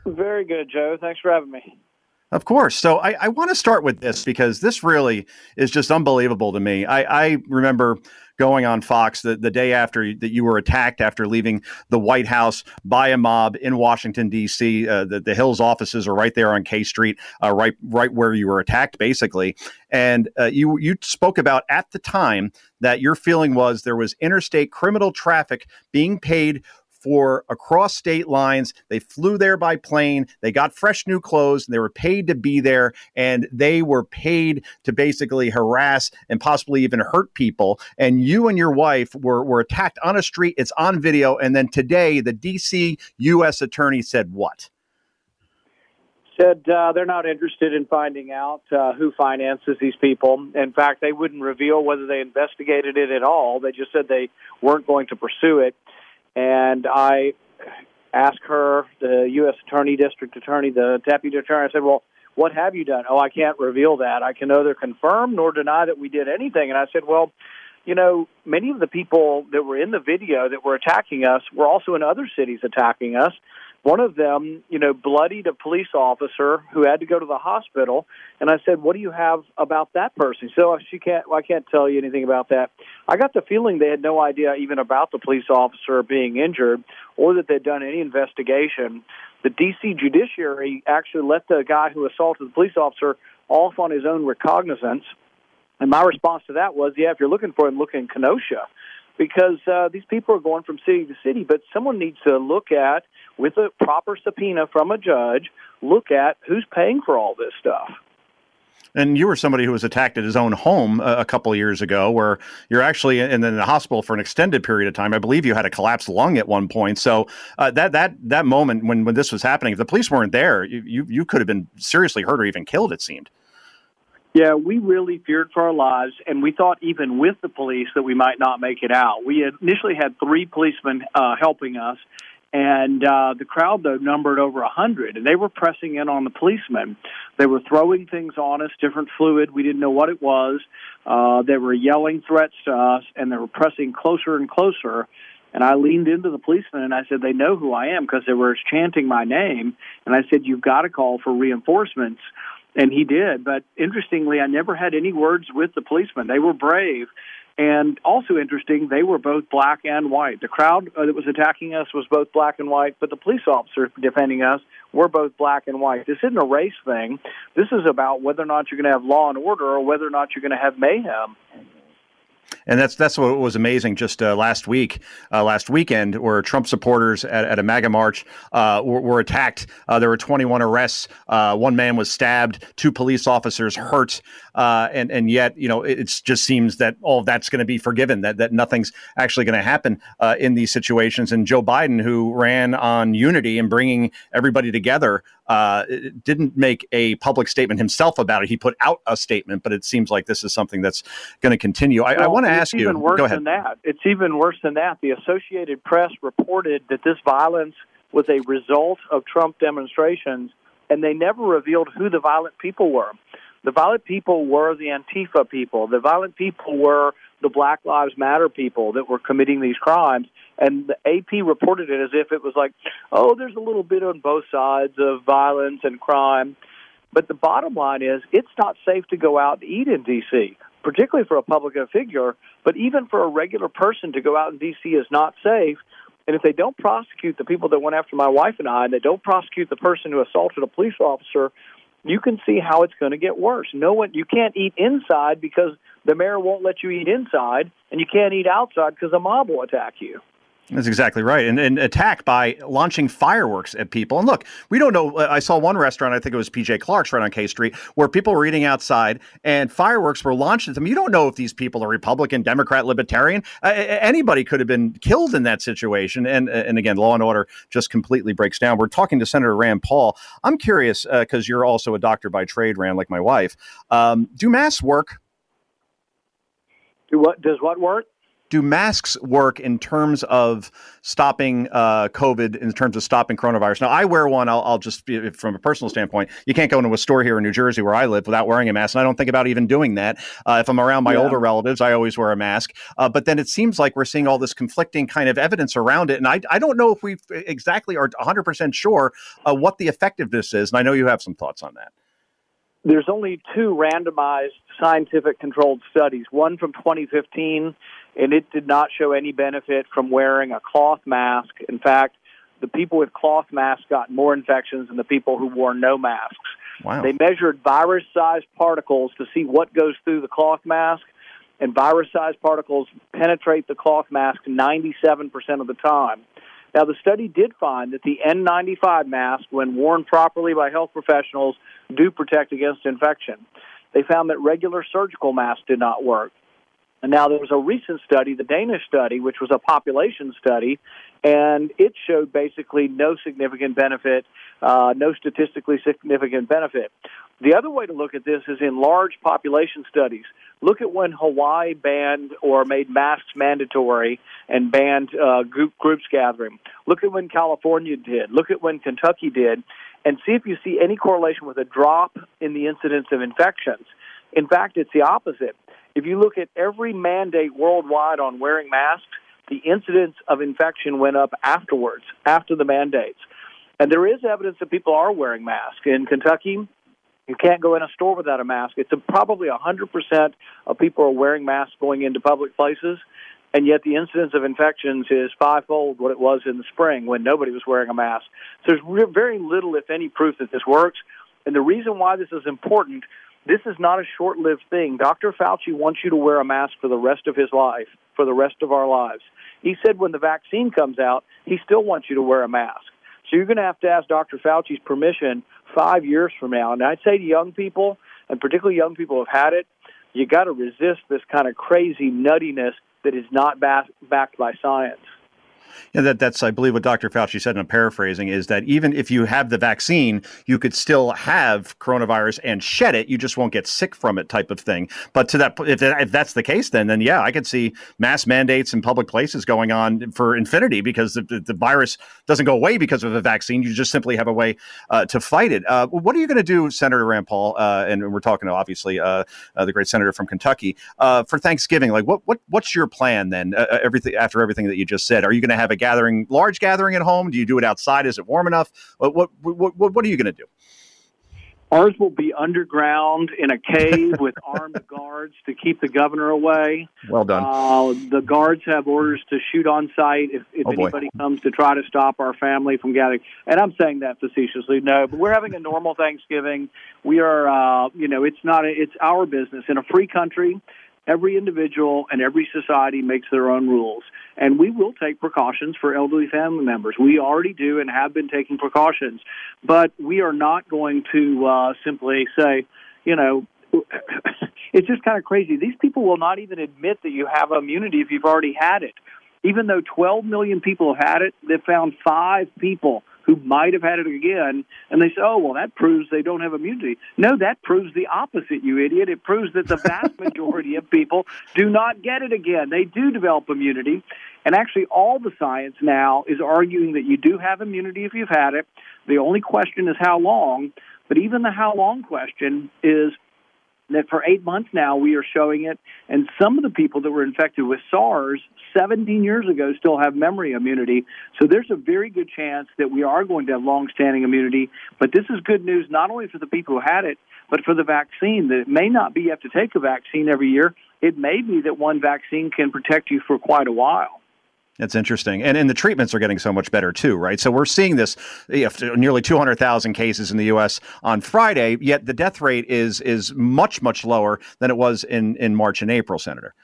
Very good, Joe. Thanks for having me. Of course. So I want to start with this because this really is just unbelievable to me. I remember going on Fox the day after that you were attacked after leaving the White House by a mob in Washington, D.C. The Hill's offices are right there on K Street, right where you were attacked, basically. And you spoke about at the time that your feeling was there was interstate criminal traffic being paid for across state lines. They flew there by plane. They got fresh new clothes, and they were paid to be there. And they were paid to basically harass and possibly even hurt people. And you and your wife were attacked on a street. It's on video. And then today, the D.C. U.S. attorney said what? Said they're not interested in finding out who finances these people. In fact, they wouldn't reveal whether they investigated it at all. They just said they weren't going to pursue it. And I asked her, the U.S. attorney, district attorney, the deputy attorney, I said, well, what have you done? Oh, I can't reveal that. I can neither confirm nor deny that we did anything. And I said, well, you know, many of the people that were in the video that were attacking us were also in other cities attacking us. One of them, you know, bloodied a police officer who had to go to the hospital. And I said, what do you have about that person? So she can't, well, I can't tell you anything about that. I got the feeling they had no idea even about the police officer being injured or that they'd done any investigation. The D.C. judiciary actually let the guy who assaulted the police officer off on his own recognizance. And my response to that was, yeah, if you're looking for him, look in Kenosha. Because these people are going from city to city, but someone needs to look at, with a proper subpoena from a judge, look at who's paying for all this stuff. And you were somebody who was attacked at his own home a couple of years ago, where you're actually in the hospital for an extended period of time. I believe you had a collapsed lung at one point. So that moment when this was happening, if the police weren't there, you could have been seriously hurt or even killed, it seemed. Yeah, we really feared for our lives, and we thought even with the police that we might not make it out. We had initially had 3 policemen helping us, and the crowd, though, numbered over 100, and they were pressing in on the policemen. They were throwing things on us, different fluid. We didn't know what it was. They were yelling threats to us, and they were pressing closer and closer. And I leaned into the policeman, and I said, they know who I am because they were chanting my name. And I said, you've got to call for reinforcements. And he did. But interestingly, I never had any words with the policemen. They were brave. And also interesting, they were both black and white. The crowd that was attacking us was both black and white, but the police officers defending us were both black and white. This isn't a race thing. This is about whether or not you're going to have law and order or whether or not you're going to have mayhem. And that's what was amazing just last weekend, where Trump supporters at a MAGA march were attacked. There were 21 arrests. One man was stabbed. 2 police officers hurt. And yet, you know, it just seems that all of that's going to be forgiven, that nothing's actually going to happen in these situations. And Joe Biden, who ran on unity and bringing everybody together, didn't make a public statement himself about it. He put out a statement, but it seems like this is something that's going to continue. I want to ask you, go ahead. It's even worse than that. The Associated Press reported that this violence was a result of Trump demonstrations, and they never revealed who the violent people were. The violent people were the Antifa people. The violent people were the Black Lives Matter people that were committing these crimes. And the AP reported it as if it was like, oh, there's a little bit on both sides of violence and crime. But the bottom line is it's not safe to go out and eat in D.C., particularly for a public figure. But even for a regular person to go out in D.C. is not safe. And if they don't prosecute the people that went after my wife and I, and they don't prosecute the person who assaulted a police officer, you can see how it's going to get worse. You can't eat inside because the mayor won't let you eat inside, and you can't eat outside because a mob will attack you. That's exactly right. And attack by launching fireworks at people. And look, we don't know. I saw one restaurant, I think it was PJ Clark's right on K Street, where people were eating outside and fireworks were launched at them. You don't know if these people are Republican, Democrat, Libertarian. Anybody could have been killed in that situation. And again, law and order just completely breaks down. We're talking to Senator Rand Paul. I'm curious, because you're also a doctor by trade, Rand, like my wife. Do masks work? Does what work? Do masks work in terms of stopping COVID, in terms of stopping coronavirus? Now, I wear one. I'll just be from a personal standpoint. You can't go into a store here in New Jersey where I live without wearing a mask. And I don't think about even doing that. If I'm around my older relatives, I always wear a mask. But then it seems like we're seeing all this conflicting kind of evidence around it. And I don't know if we exactly are 100% sure what the effectiveness is. And I know you have some thoughts on that. There's only 2 randomized scientific controlled studies, one from 2015, and it did not show any benefit from wearing a cloth mask. In fact, the people with cloth masks got more infections than the people who wore no masks. Wow. They measured virus-sized particles to see what goes through the cloth mask, and virus-sized particles penetrate the cloth mask 97% of the time. Now, the study did find that the N95 mask, when worn properly by health professionals, do protect against infection. They found that regular surgical masks did not work. And now there was a recent study, the Danish study, which was a population study, and it showed basically no significant benefit, no statistically significant benefit. The other way to look at this is in large population studies. Look at when Hawaii banned or made masks mandatory and banned groups gathering. Look at when California did. Look at when Kentucky did. And see if you see any correlation with a drop in the incidence of infections. In fact, it's the opposite. If you look at every mandate worldwide on wearing masks, the incidence of infection went up afterwards, after the mandates. And there is evidence that people are wearing masks. In Kentucky, you can't go in a store without a mask. It's probably 100% of people are wearing masks going into public places, and yet the incidence of infections is fivefold what it was in the spring when nobody was wearing a mask. So there's very little, if any, proof that this works. And the reason why this is important, this is not a short-lived thing. Dr. Fauci wants you to wear a mask for the rest of his life, for the rest of our lives. He said when the vaccine comes out, he still wants you to wear a mask. So you're going to have to ask Dr. Fauci's permission 5 years from now. And I'd say to young people, and particularly young people who have had it, you got to resist this kind of crazy nuttiness that is not backed by science. And that's, I believe, what Dr. Fauci said, and I'm paraphrasing, is that even if you have the vaccine, you could still have coronavirus and shed it. You just won't get sick from it type of thing. But to that, if that's the case, then yeah, I could see mass mandates in public places going on for infinity because the virus doesn't go away because of a vaccine. You just simply have a way to fight it. What are you going to do, Senator Rand Paul? And we're talking to, obviously, the great senator from Kentucky for Thanksgiving. Like, what's your plan then? Everything after everything that you just said, are you going to have a gathering, large gathering at home? Do you do it outside? Is it warm enough? What are you going to do? Ours will be underground in a cave with armed guards to keep the governor away. Well done. The guards have orders to shoot on sight if anybody comes to try to stop our family from gathering. And I'm saying that facetiously. No, but we're having a normal Thanksgiving. We are, it's our business in a free country. Every individual and every society makes their own rules, and we will take precautions for elderly family members. We already do and have been taking precautions, but we are not going to simply say, it's just kind of crazy. These people will not even admit that you have immunity if you've already had it. Even though 12 million people have had it, they found 5 people who might have had it again, and they say, oh, well, that proves they don't have immunity. No, that proves the opposite, you idiot. It proves that the vast majority of people do not get it again. They do develop immunity, and actually all the science now is arguing that you do have immunity if you've had it. The only question is how long, but even the how long question is that for 8 months now we are showing it, and some of the people that were infected with SARS 17 years ago still have memory immunity. So there's a very good chance that we are going to have long-standing immunity. But this is good news not only for the people who had it, but for the vaccine, that it may not be you have to take a vaccine every year. It may be that one vaccine can protect you for quite a while. That's interesting. And the treatments are getting so much better, too, right? So we're seeing this nearly 200,000 cases in the U.S. on Friday, yet the death rate is much, much lower than it was in March and April, Senator.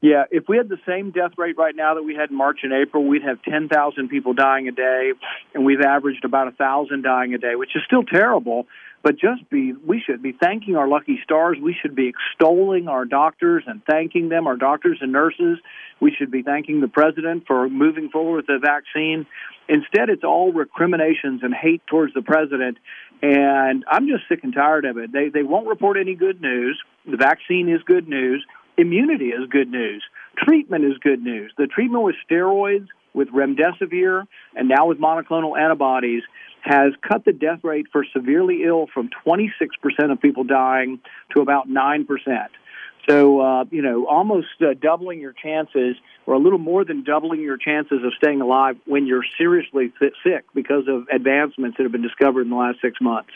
Yeah, if we had the same death rate right now that we had in March and April, we'd have 10,000 people dying a day, and we've averaged about 1,000 dying a day, which is still terrible. But we should be thanking our lucky stars. We should be extolling our doctors and thanking them, our doctors and nurses. We should be thanking the president for moving forward with the vaccine. Instead, it's all recriminations and hate towards the president, and I'm just sick and tired of it. They won't report any good news. The vaccine is good news. Immunity is good news. Treatment is good news. The treatment with steroids, with remdesivir, and now with monoclonal antibodies has cut the death rate for severely ill from 26% of people dying to about 9%. So, almost doubling your chances, or a little more than doubling your chances of staying alive when you're seriously sick because of advancements that have been discovered in the last 6 months.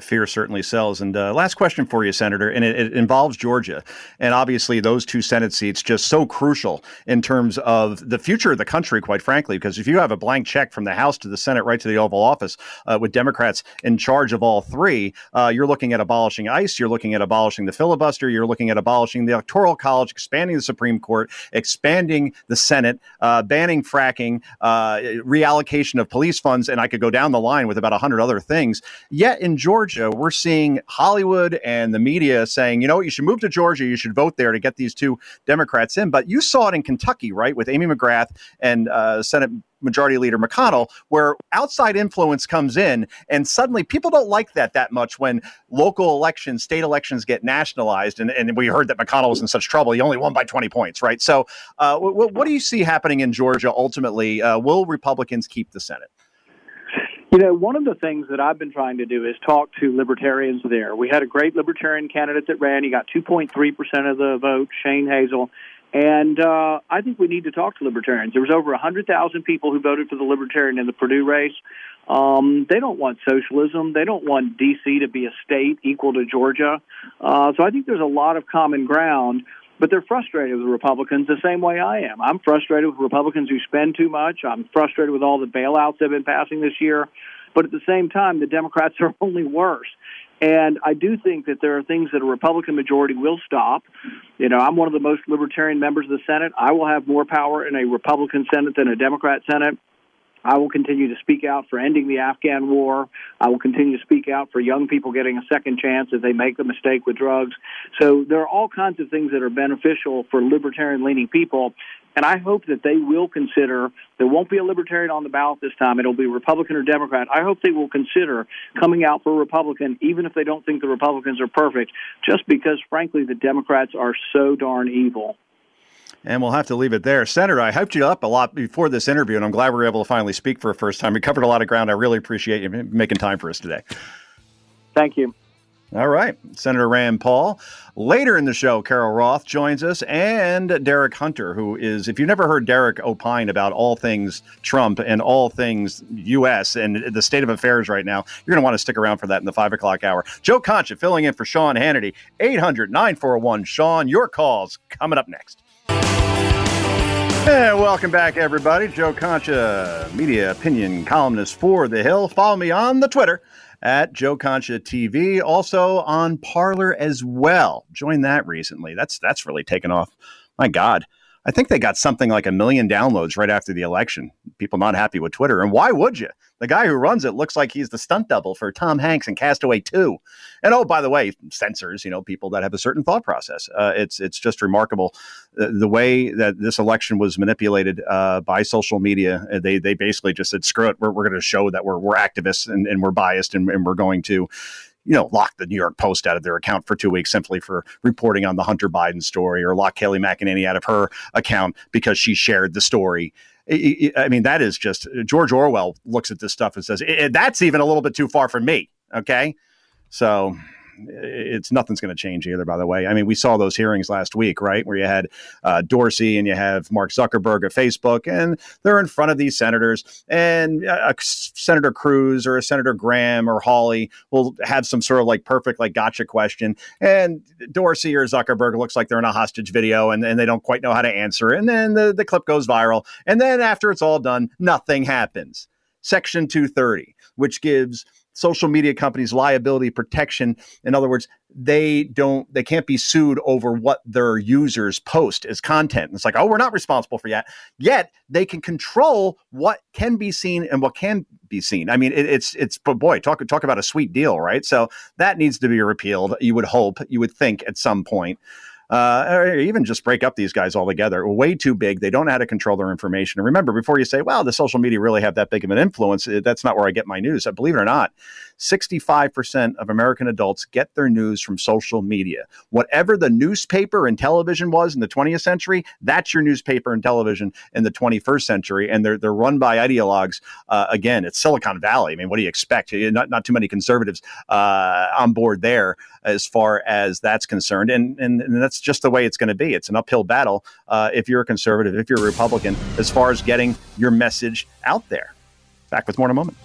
Fear certainly sells. And last question for you, Senator, and it involves Georgia. And obviously those two Senate seats just so crucial in terms of the future of the country, quite frankly, because if you have a blank check from the House to the Senate right to the Oval Office with Democrats in charge of all three, you're looking at abolishing ICE, you're looking at abolishing the filibuster, you're looking at abolishing the Electoral College, expanding the Supreme Court, expanding the Senate, banning fracking, reallocation of police funds, and I could go down the line with about 100 other things. Yet in Georgia, we're seeing Hollywood and the media saying, you know, you should move to Georgia. You should vote there to get these two Democrats in. But you saw it in Kentucky, right, with Amy McGrath and Senate Majority Leader McConnell, where outside influence comes in. And suddenly people don't like that much when local elections, state elections get nationalized. And we heard that McConnell was in such trouble. He only won by 20 points, right? So what do you see happening in Georgia ultimately? Will Republicans keep the Senate? You know, one of the things that I've been trying to do is talk to libertarians there. We had a great libertarian candidate that ran. He got 2.3% of the vote, Shane Hazel. And I think we need to talk to libertarians. There was over 100,000 people who voted for the libertarian in the Purdue race. They don't want socialism. They don't want D.C. to be a state equal to Georgia. So I think there's a lot of common ground. But they're frustrated with Republicans the same way I am. I'm frustrated with Republicans who spend too much. I'm frustrated with all the bailouts they've been passing this year. But at the same time, the Democrats are only worse. And I do think that there are things that a Republican majority will stop. You know, I'm one of the most libertarian members of the Senate. I will have more power in a Republican Senate than a Democrat Senate. I will continue to speak out for ending the Afghan war. I will continue to speak out for young people getting a second chance if they make a mistake with drugs. So there are all kinds of things that are beneficial for libertarian-leaning people, and I hope that they will consider. There won't be a libertarian on the ballot this time. It'll be Republican or Democrat. I hope they will consider coming out for a Republican, even if they don't think the Republicans are perfect, just because, frankly, the Democrats are so darn evil. And we'll have to leave it there. Senator, I hyped you up a lot before this interview, and I'm glad we were able to finally speak for a first time. We covered a lot of ground. I really appreciate you making time for us today. Thank you. All right. Senator Rand Paul. Later in the show, Carol Roth joins us and Derek Hunter, who is, if you've never heard Derek opine about all things Trump and all things U.S. and the state of affairs right now, you're going to want to stick around for that in the 5 o'clock hour. Joe Concha filling in for Sean Hannity, 800-941-SEAN. Your calls coming up next. And welcome back, everybody. Joe Concha, media opinion columnist for The Hill. Follow me on the Twitter at Joe Concha TV, also on Parler as well. Joined that recently. That's really taken off. My God. I think they got something like 1 million downloads right after the election. People not happy with Twitter. And why would you? The guy who runs it looks like he's the stunt double for Tom Hanks in Castaway 2. And oh, by the way, censors, you know, people that have a certain thought process. It's just remarkable the way that this election was manipulated by social media. They basically just said, screw it. We're going to show that we're activists and we're biased and we're going to, you know, lock the New York Post out of their account for 2 weeks simply for reporting on the Hunter Biden story, or lock Kayleigh McEnany out of her account because she shared the story. I mean, that is just, George Orwell looks at this stuff and says, that's even a little bit too far for me. OK, so it's nothing's going to change either, by the way. I mean, we saw those hearings last week, right, where you had Dorsey and you have Mark Zuckerberg of Facebook, and they're in front of these senators, and Senator Cruz or a Senator Graham or Hawley will have some sort of like perfect like gotcha question, and Dorsey or Zuckerberg looks like they're in a hostage video and they don't quite know how to answer, and then the clip goes viral, and then after it's all done, nothing happens. Section 230, which gives social media companies liability protection. In other words, they can't be sued over what their users post as content. And it's like, oh, we're not responsible for that. Yet they can control what can be seen and what can be seen. I mean, it's but boy, talk about a sweet deal, right? So that needs to be repealed. You would hope, you would think at some point. Or even just break up these guys altogether. Way too big. They don't know how to control their information. And remember, before you say, wow, the social media really have that big of an influence, that's not where I get my news. Believe it or not, 65% of American adults get their news from social media. Whatever the newspaper and television was in the 20th century, that's your newspaper and television in the 21st century. And they're run by ideologues. Again, it's Silicon Valley. I mean, what do you expect? Not too many conservatives on board there as far as that's concerned. And that's just the way it's going to be. It's an uphill battle if you're a conservative, if you're a Republican, as far as getting your message out there. Back with more in a moment.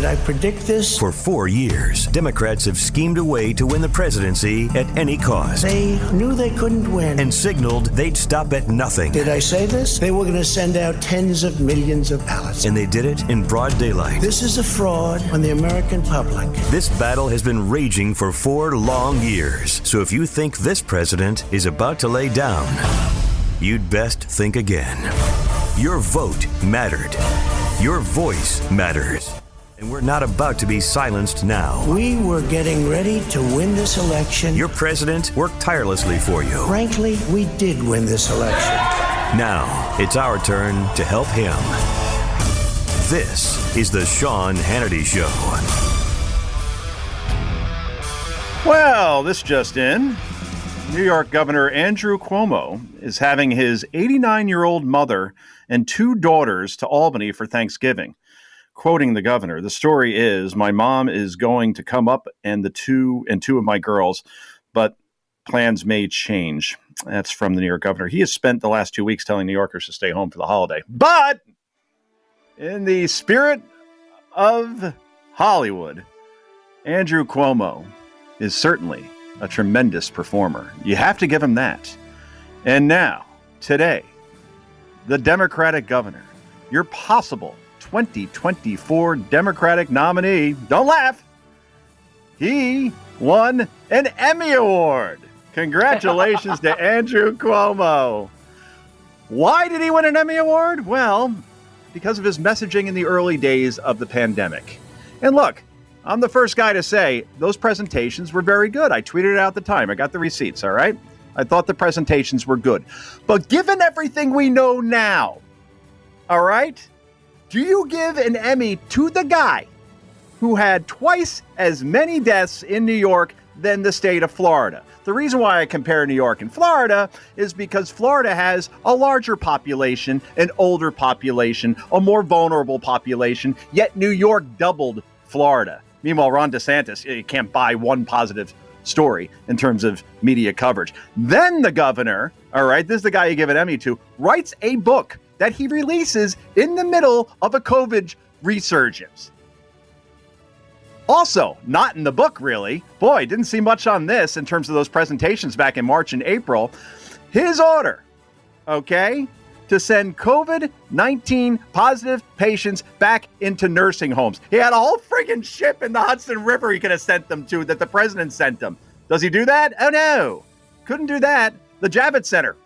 Did I predict this? For 4 years, Democrats have schemed a way to win the presidency at any cost. They knew they couldn't win. And signaled they'd stop at nothing. Did I say this? They were going to send out tens of millions of ballots. And they did it in broad daylight. This is a fraud on the American public. This battle has been raging for 4 long years. So if you think this president is about to lay down, you'd best think again. Your vote mattered. Your voice matters. And we're not about to be silenced now. We were getting ready to win this election. Your president worked tirelessly for you. Frankly, we did win this election. Now, it's our turn to help him. This is the Sean Hannity Show. Well, this just in. New York Governor Andrew Cuomo is having his 89-year-old mother and 2 daughters to Albany for Thanksgiving. Quoting the governor, the story is, "My mom is going to come up and two of my girls, but plans may change." That's from the New York governor. He has spent the last 2 weeks telling New Yorkers to stay home for the holiday. But in the spirit of Hollywood, Andrew Cuomo is certainly a tremendous performer. You have to give him that. And now, today, the Democratic governor, your possible 2024 Democratic nominee, don't laugh, he won an Emmy Award. Congratulations to Andrew Cuomo. Why did he win an Emmy Award? Well, because of his messaging in the early days of the pandemic. And look, I'm the first guy to say those presentations were very good. I tweeted it out at the time. I got the receipts, all right? I thought the presentations were good. But given everything we know now, all right, do you give an Emmy to the guy who had twice as many deaths in New York than the state of Florida? The reason why I compare New York and Florida is because Florida has a larger population, an older population, a more vulnerable population, yet New York doubled Florida. Meanwhile, Ron DeSantis, you can't buy one positive story in terms of media coverage. Then the governor, all right, this is the guy you give an Emmy to, writes a book that he releases in the middle of a COVID resurgence. Also, not in the book, really. Boy, didn't see much on this in terms of those presentations back in March and April. His order, okay, to send COVID-19 positive patients back into nursing homes. He had a whole friggin' ship in the Hudson River he could have sent them to that the president sent them. Does he do that? Oh, no. Couldn't do that. The Javits Center,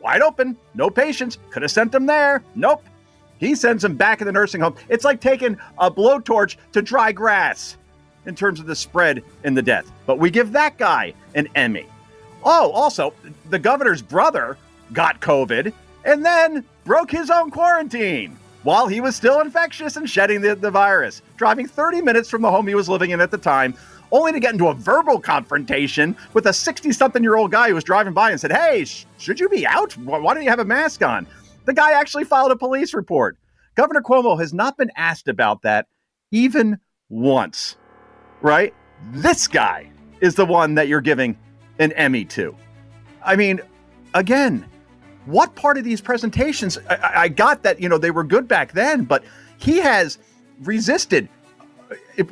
wide open, no patients, could have sent them there. Nope. He sends them back in the nursing home. It's like taking a blowtorch to dry grass in terms of the spread and the death. But we give that guy an Emmy. Oh, also, the governor's brother got COVID and then broke his own quarantine while he was still infectious and shedding the virus, driving 30 minutes from the home he was living in at the time, only to get into a verbal confrontation with a 60-something-year-old guy who was driving by and said, "Hey, should you be out? Why don't you have a mask on?" The guy actually filed a police report. Governor Cuomo has not been asked about that even once, right? This guy is the one that you're giving an Emmy to. I mean, again, what part of these presentations, I got that, you know, they were good back then, but he has resisted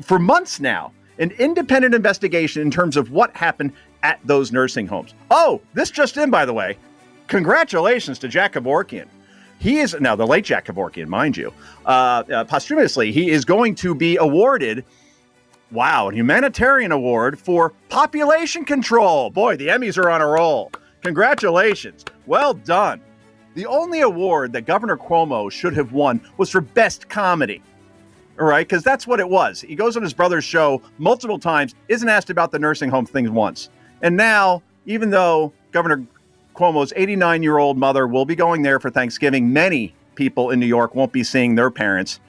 for months now an independent investigation in terms of what happened at those nursing homes. Oh, this just in, by the way. Congratulations to Jack Kevorkian. He is now the late Jack Kevorkian, mind you. Posthumously, he is going to be awarded, wow, a humanitarian award for population control. Boy, the Emmys are on a roll. Congratulations. Well done. The only award that Governor Cuomo should have won was for best comedy. All right, because that's what it was. He goes on his brother's show multiple times, isn't asked about the nursing home thing once. And now, even though Governor Cuomo's 89-year-old mother will be going there for Thanksgiving, many people in New York won't be seeing their parents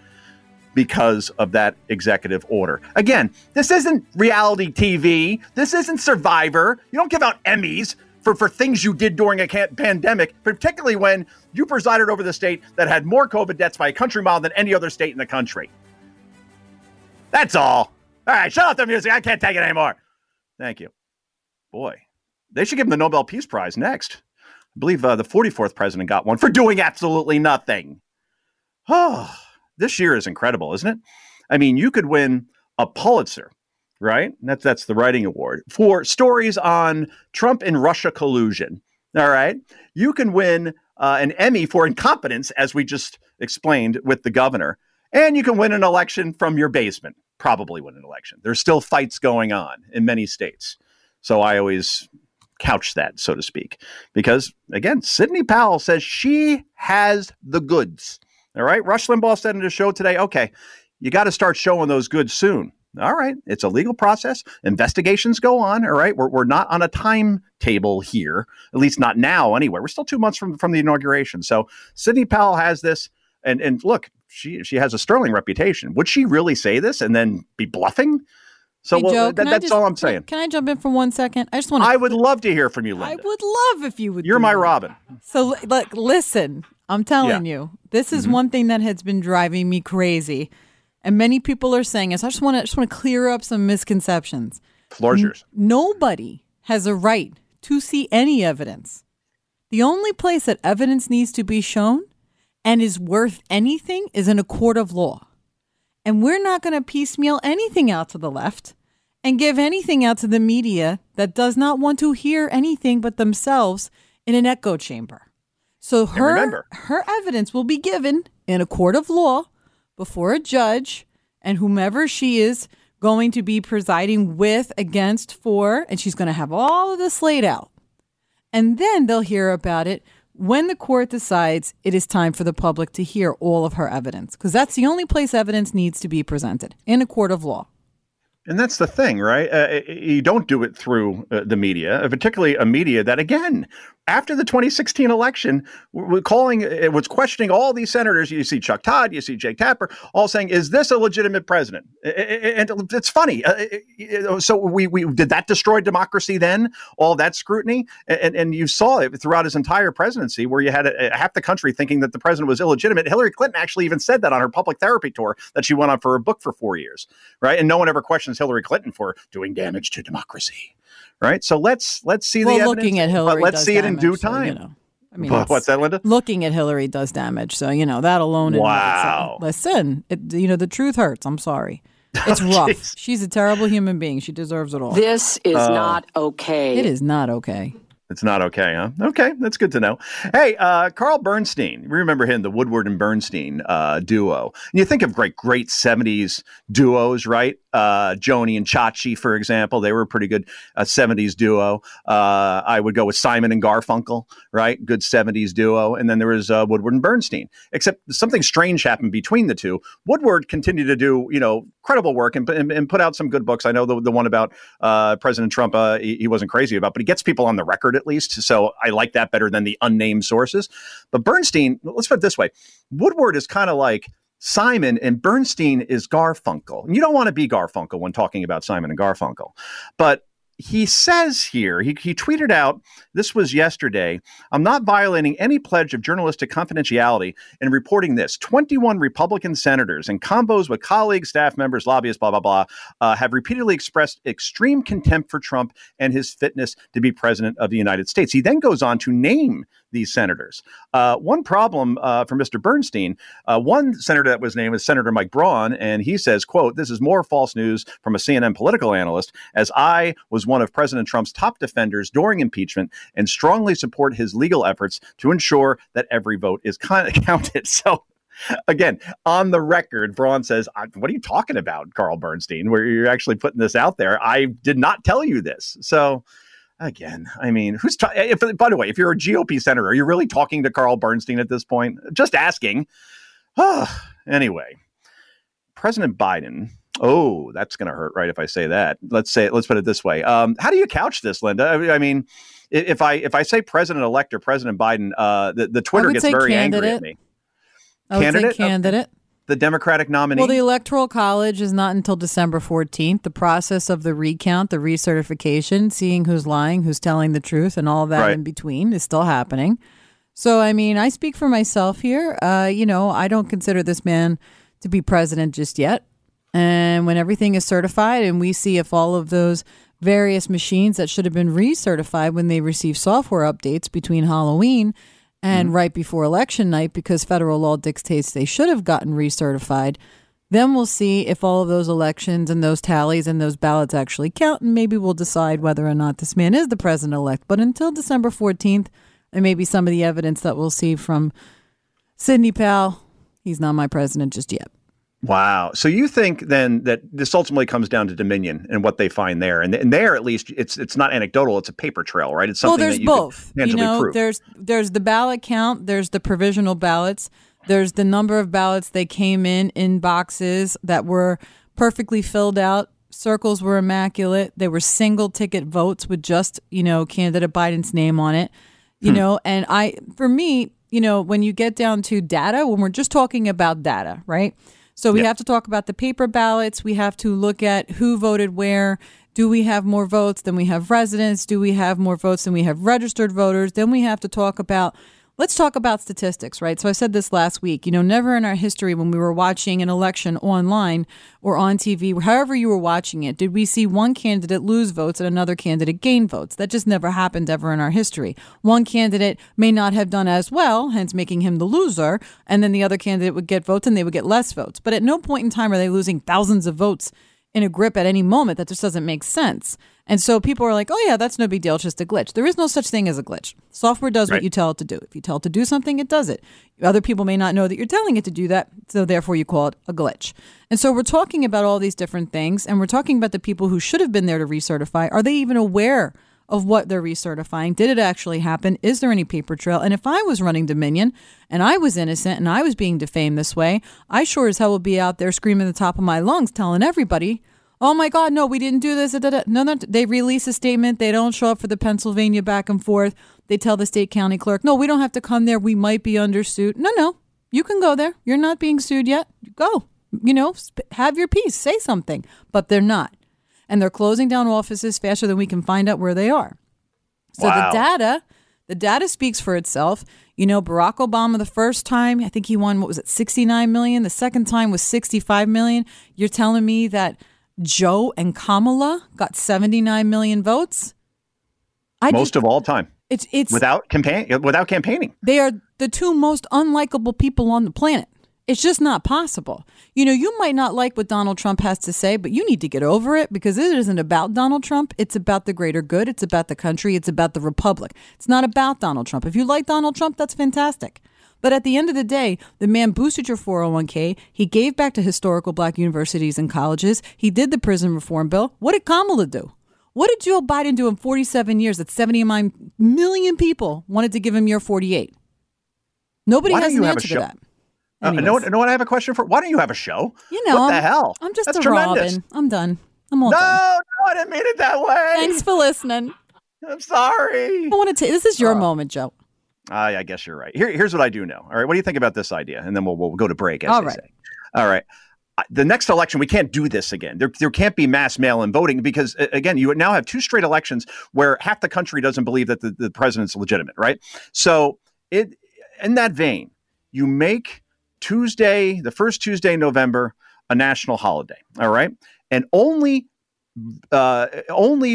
because of that executive order. Again, this isn't reality TV. This isn't Survivor. You don't give out Emmys for things you did during a pandemic, particularly when you presided over the state that had more COVID deaths by a country mile than any other state in the country. That's all. All right, shut off the music. I can't take it anymore. Thank you. Boy, they should give him the Nobel Peace Prize next. I believe the 44th president got one for doing absolutely nothing. Oh, this year is incredible, isn't it? I mean, you could win a Pulitzer, right? That's the writing award for stories on Trump and Russia collusion. All right. You can win an Emmy for incompetence, as we just explained with the governor. And you can win an election from your basement, probably win an election. There's still fights going on in many states. So I always couch that, so to speak, because, again, Sidney Powell says she has the goods. All right. Rush Limbaugh said in the show today, OK, you got to start showing those goods soon. All right. It's a legal process. Investigations go on. All right. We're not on a timetable here, at least not now anyway. We're still 2 months from the inauguration. So Sidney Powell has this. And look, she has a sterling reputation. Would she really say this and then be bluffing? So hey, Joe, that's all I'm saying. Can I jump in for 1 second? I just want to. I would love to hear from you, Linda. I would love if you would. You're my Robin. So look, listen, I'm telling you, this is one thing that has been driving me crazy. And many people are saying this. I just want to clear up some misconceptions. Floor's yours. Nobody has a right to see any evidence. The only place that evidence needs to be shown and is worth anything is in a court of law. And we're not going to piecemeal anything out to the left and give anything out to the media that does not want to hear anything but themselves in an echo chamber. So her evidence will be given in a court of law before a judge and whomever she is going to be presiding with, against, for, and she's going to have all of this laid out. And then they'll hear about it when the court decides it is time for the public to hear all of her evidence, because that's the only place evidence needs to be presented, in a court of law. And that's the thing, right? You don't do it through the media, particularly a media that, again, after the 2016 election, was questioning all these senators. You see Chuck Todd, you see Jake Tapper, all saying, "Is this a legitimate president?" And it's funny. So we did that destroy democracy then? All that scrutiny, and you saw it throughout his entire presidency, where you had half the country thinking that the president was illegitimate. Hillary Clinton actually even said that on her public therapy tour that she went on for her book for 4 years, right? And no one ever questioned Hillary Clinton for doing damage to democracy, right? So let's see the evidence. Looking at Hillary, but let's see it in due time. So, I mean, what's that, Linda? Looking at Hillary does damage. So that alone. Wow. Listen, the truth hurts. I'm sorry. It's rough. Geez. She's a terrible human being. She deserves it all. This is not okay. It is not okay. It's not okay, huh? Okay, that's good to know. Hey, Carl Bernstein, remember him, the Woodward and Bernstein duo. And you think of great 70s duos, right? Joni and Chachi, for example, they were a pretty good 70s duo. I would go with Simon and Garfunkel, right? Good 70s duo. And then there was Woodward and Bernstein, except something strange happened between the two. Woodward continued to do, credible work and put out some good books. I know the one about President Trump, he wasn't crazy about, but he gets people on the record at least. So I like that better than the unnamed sources. But Bernstein, let's put it this way. Woodward is kind of like Simon and Bernstein is Garfunkel. And you don't want to be Garfunkel when talking about Simon and Garfunkel. But he says here, he tweeted out, this was yesterday, "I'm not violating any pledge of journalistic confidentiality in reporting this. 21 Republican senators in combos with colleagues, staff members, lobbyists, blah, blah, blah, have repeatedly expressed extreme contempt for Trump and his fitness to be president of the United States." He then goes on to name these senators. One problem for Mr. Bernstein, one senator that was named is Senator Mike Braun, and he says, quote, "This is more false news from a CNN political analyst, as I was one of President Trump's top defenders during impeachment and strongly support his legal efforts to ensure that every vote is counted." So again, on the record, Braun says, "What are you talking about, Carl Bernstein? Where you're actually putting this out there. I did not tell you this." So again, I mean, by the way, if you're a GOP senator, are you really talking to Carl Bernstein at this point? Just asking. Anyway, President Biden. Oh, that's going to hurt, right? If I say that, let's put it this way. How do you couch this, Linda? I mean, if I say president-elect or President Biden, the Twitter gets very candidate. Angry at me. I would say candidate. The Democratic nominee. Well, the Electoral College is not until December 14th. The process of the recount, the recertification, seeing who's lying, who's telling the truth, and all that in between is still happening. So, I mean, I speak for myself here. I don't consider this man to be president just yet. And when everything is certified and we see if all of those various machines that should have been recertified when they receive software updates between Halloween and right before election night, because federal law dictates they should have gotten recertified, Then we'll see if all of those elections and those tallies and those ballots actually count, and maybe we'll decide whether or not this man is the president-elect. But until December 14th, and maybe some of the evidence that we'll see from Sidney Powell, he's not my president just yet. Wow. So you think then that this ultimately comes down to Dominion and what they find there, and there at least it's not anecdotal; it's a paper trail, right? It's something that you both can tangibly prove. There's the ballot count, there's the provisional ballots, there's the number of ballots they came in boxes that were perfectly filled out. Circles were immaculate. They were single ticket votes with just candidate Biden's name on it. When you get down to data, when we're just talking about data, right? So we have to talk about the paper ballots. We have to look at who voted where. Do we have more votes than we have residents? Do we have more votes than we have registered voters? Then we have to let's talk about statistics, right? So I said this last week, never in our history when we were watching an election online or on TV, however you were watching it, did we see one candidate lose votes and another candidate gain votes. That just never happened ever in our history. One candidate may not have done as well, hence making him the loser, and then the other candidate would get votes and they would get less votes. But at no point in time are they losing thousands of votes in a grip at any moment. That just doesn't make sense. And so people are like, oh, yeah, that's no big deal. It's just a glitch. There is no such thing as a glitch. Software does what you tell it to do. If you tell it to do something, it does it. Other people may not know that you're telling it to do that, so therefore you call it a glitch. And so we're talking about all these different things, and we're talking about the people who should have been there to recertify. Are they even aware of what they're recertifying? Did it actually happen? Is there any paper trail? And if I was running Dominion and I was innocent and I was being defamed this way, I sure as hell would be out there screaming at the top of my lungs, telling everybody, oh my God, no, we didn't do this. No, they release a statement. They don't show up for the Pennsylvania back and forth. They tell the state county clerk, no, we don't have to come there. We might be under suit. No, you can go there. You're not being sued yet. Go, have your peace, say something, but they're not. And they're closing down offices faster than we can find out where they are. So wow. The data speaks for itself. Barack Obama, the first time, I think he won, what was it, 69 million. The second time was 65 million. You're telling me that Joe and Kamala got 79 million votes. Most of all time. It's without campaigning. They are the two most unlikable people on the planet. It's just not possible. You might not like what Donald Trump has to say, but you need to get over it because it isn't about Donald Trump. It's about the greater good. It's about the country. It's about the republic. It's not about Donald Trump. If you like Donald Trump, that's fantastic. But at the end of the day, the man boosted your 401k. He gave back to historical black universities and colleges. He did the prison reform bill. What did Kamala do? What did Joe Biden do in 47 years that 79 million people wanted to give him year 48? Nobody has an answer to that. I have a question for. Why don't you have a show? What the hell? I'm just tremendous. Robin. I'm done. I'm all done. No, I didn't mean it that way. Thanks for listening. I'm sorry. This is your moment, Joe. I guess you're right. Here's what I do know. All right. What do you think about this idea? And then we'll go to break, as they say. All right. The next election, we can't do this again. There can't be mass mail-in voting because, again, you now have two straight elections where half the country doesn't believe that the president's legitimate, right? So in that vein, you make Tuesday, the first Tuesday in November, a national holiday. All right. And only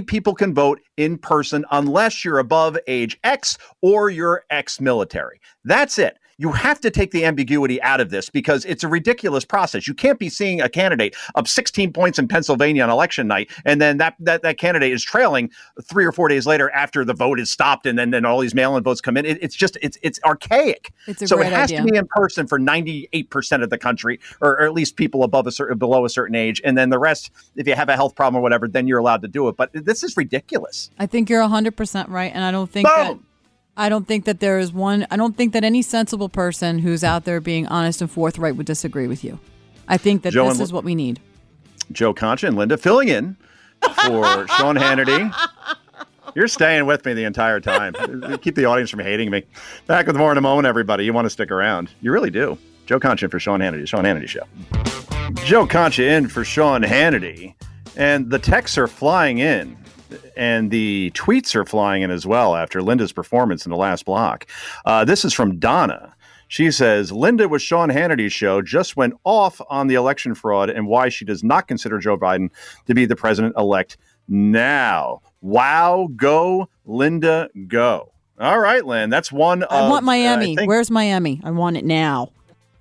people can vote in person unless you're above age X or you're ex-military. That's it. You have to take the ambiguity out of this because it's a ridiculous process. You can't be seeing a candidate up 16 points in Pennsylvania on election night, and then that candidate is trailing 3 or 4 days later after the vote is stopped, and then all these mail-in votes come in. It's archaic. It has to be in person for 98% of the country, or at least people below a certain age, and then the rest, if you have a health problem or whatever, then you're allowed to do it. But this is ridiculous. I think you're 100% right, and I don't think that. I don't think that there is one. I don't think that any sensible person who's out there being honest and forthright would disagree with you. I think that this is what we need. Joe Concha and Linda filling in for Sean Hannity. You're staying with me the entire time. Keep the audience from hating me. Back with more in a moment, everybody. You want to stick around. You really do. Joe Concha for Sean Hannity. Sean Hannity Show. Joe Concha in for Sean Hannity. And the texts are flying in, and the tweets are flying in as well after Linda's performance in the last block. This is from Donna. She says, Linda with Sean Hannity's show just went off on the election fraud and why she does not consider Joe Biden to be the president-elect now. Wow, go, Linda, go. All right, Lynn, that's one of... I want Miami. Where's Miami? I want it now.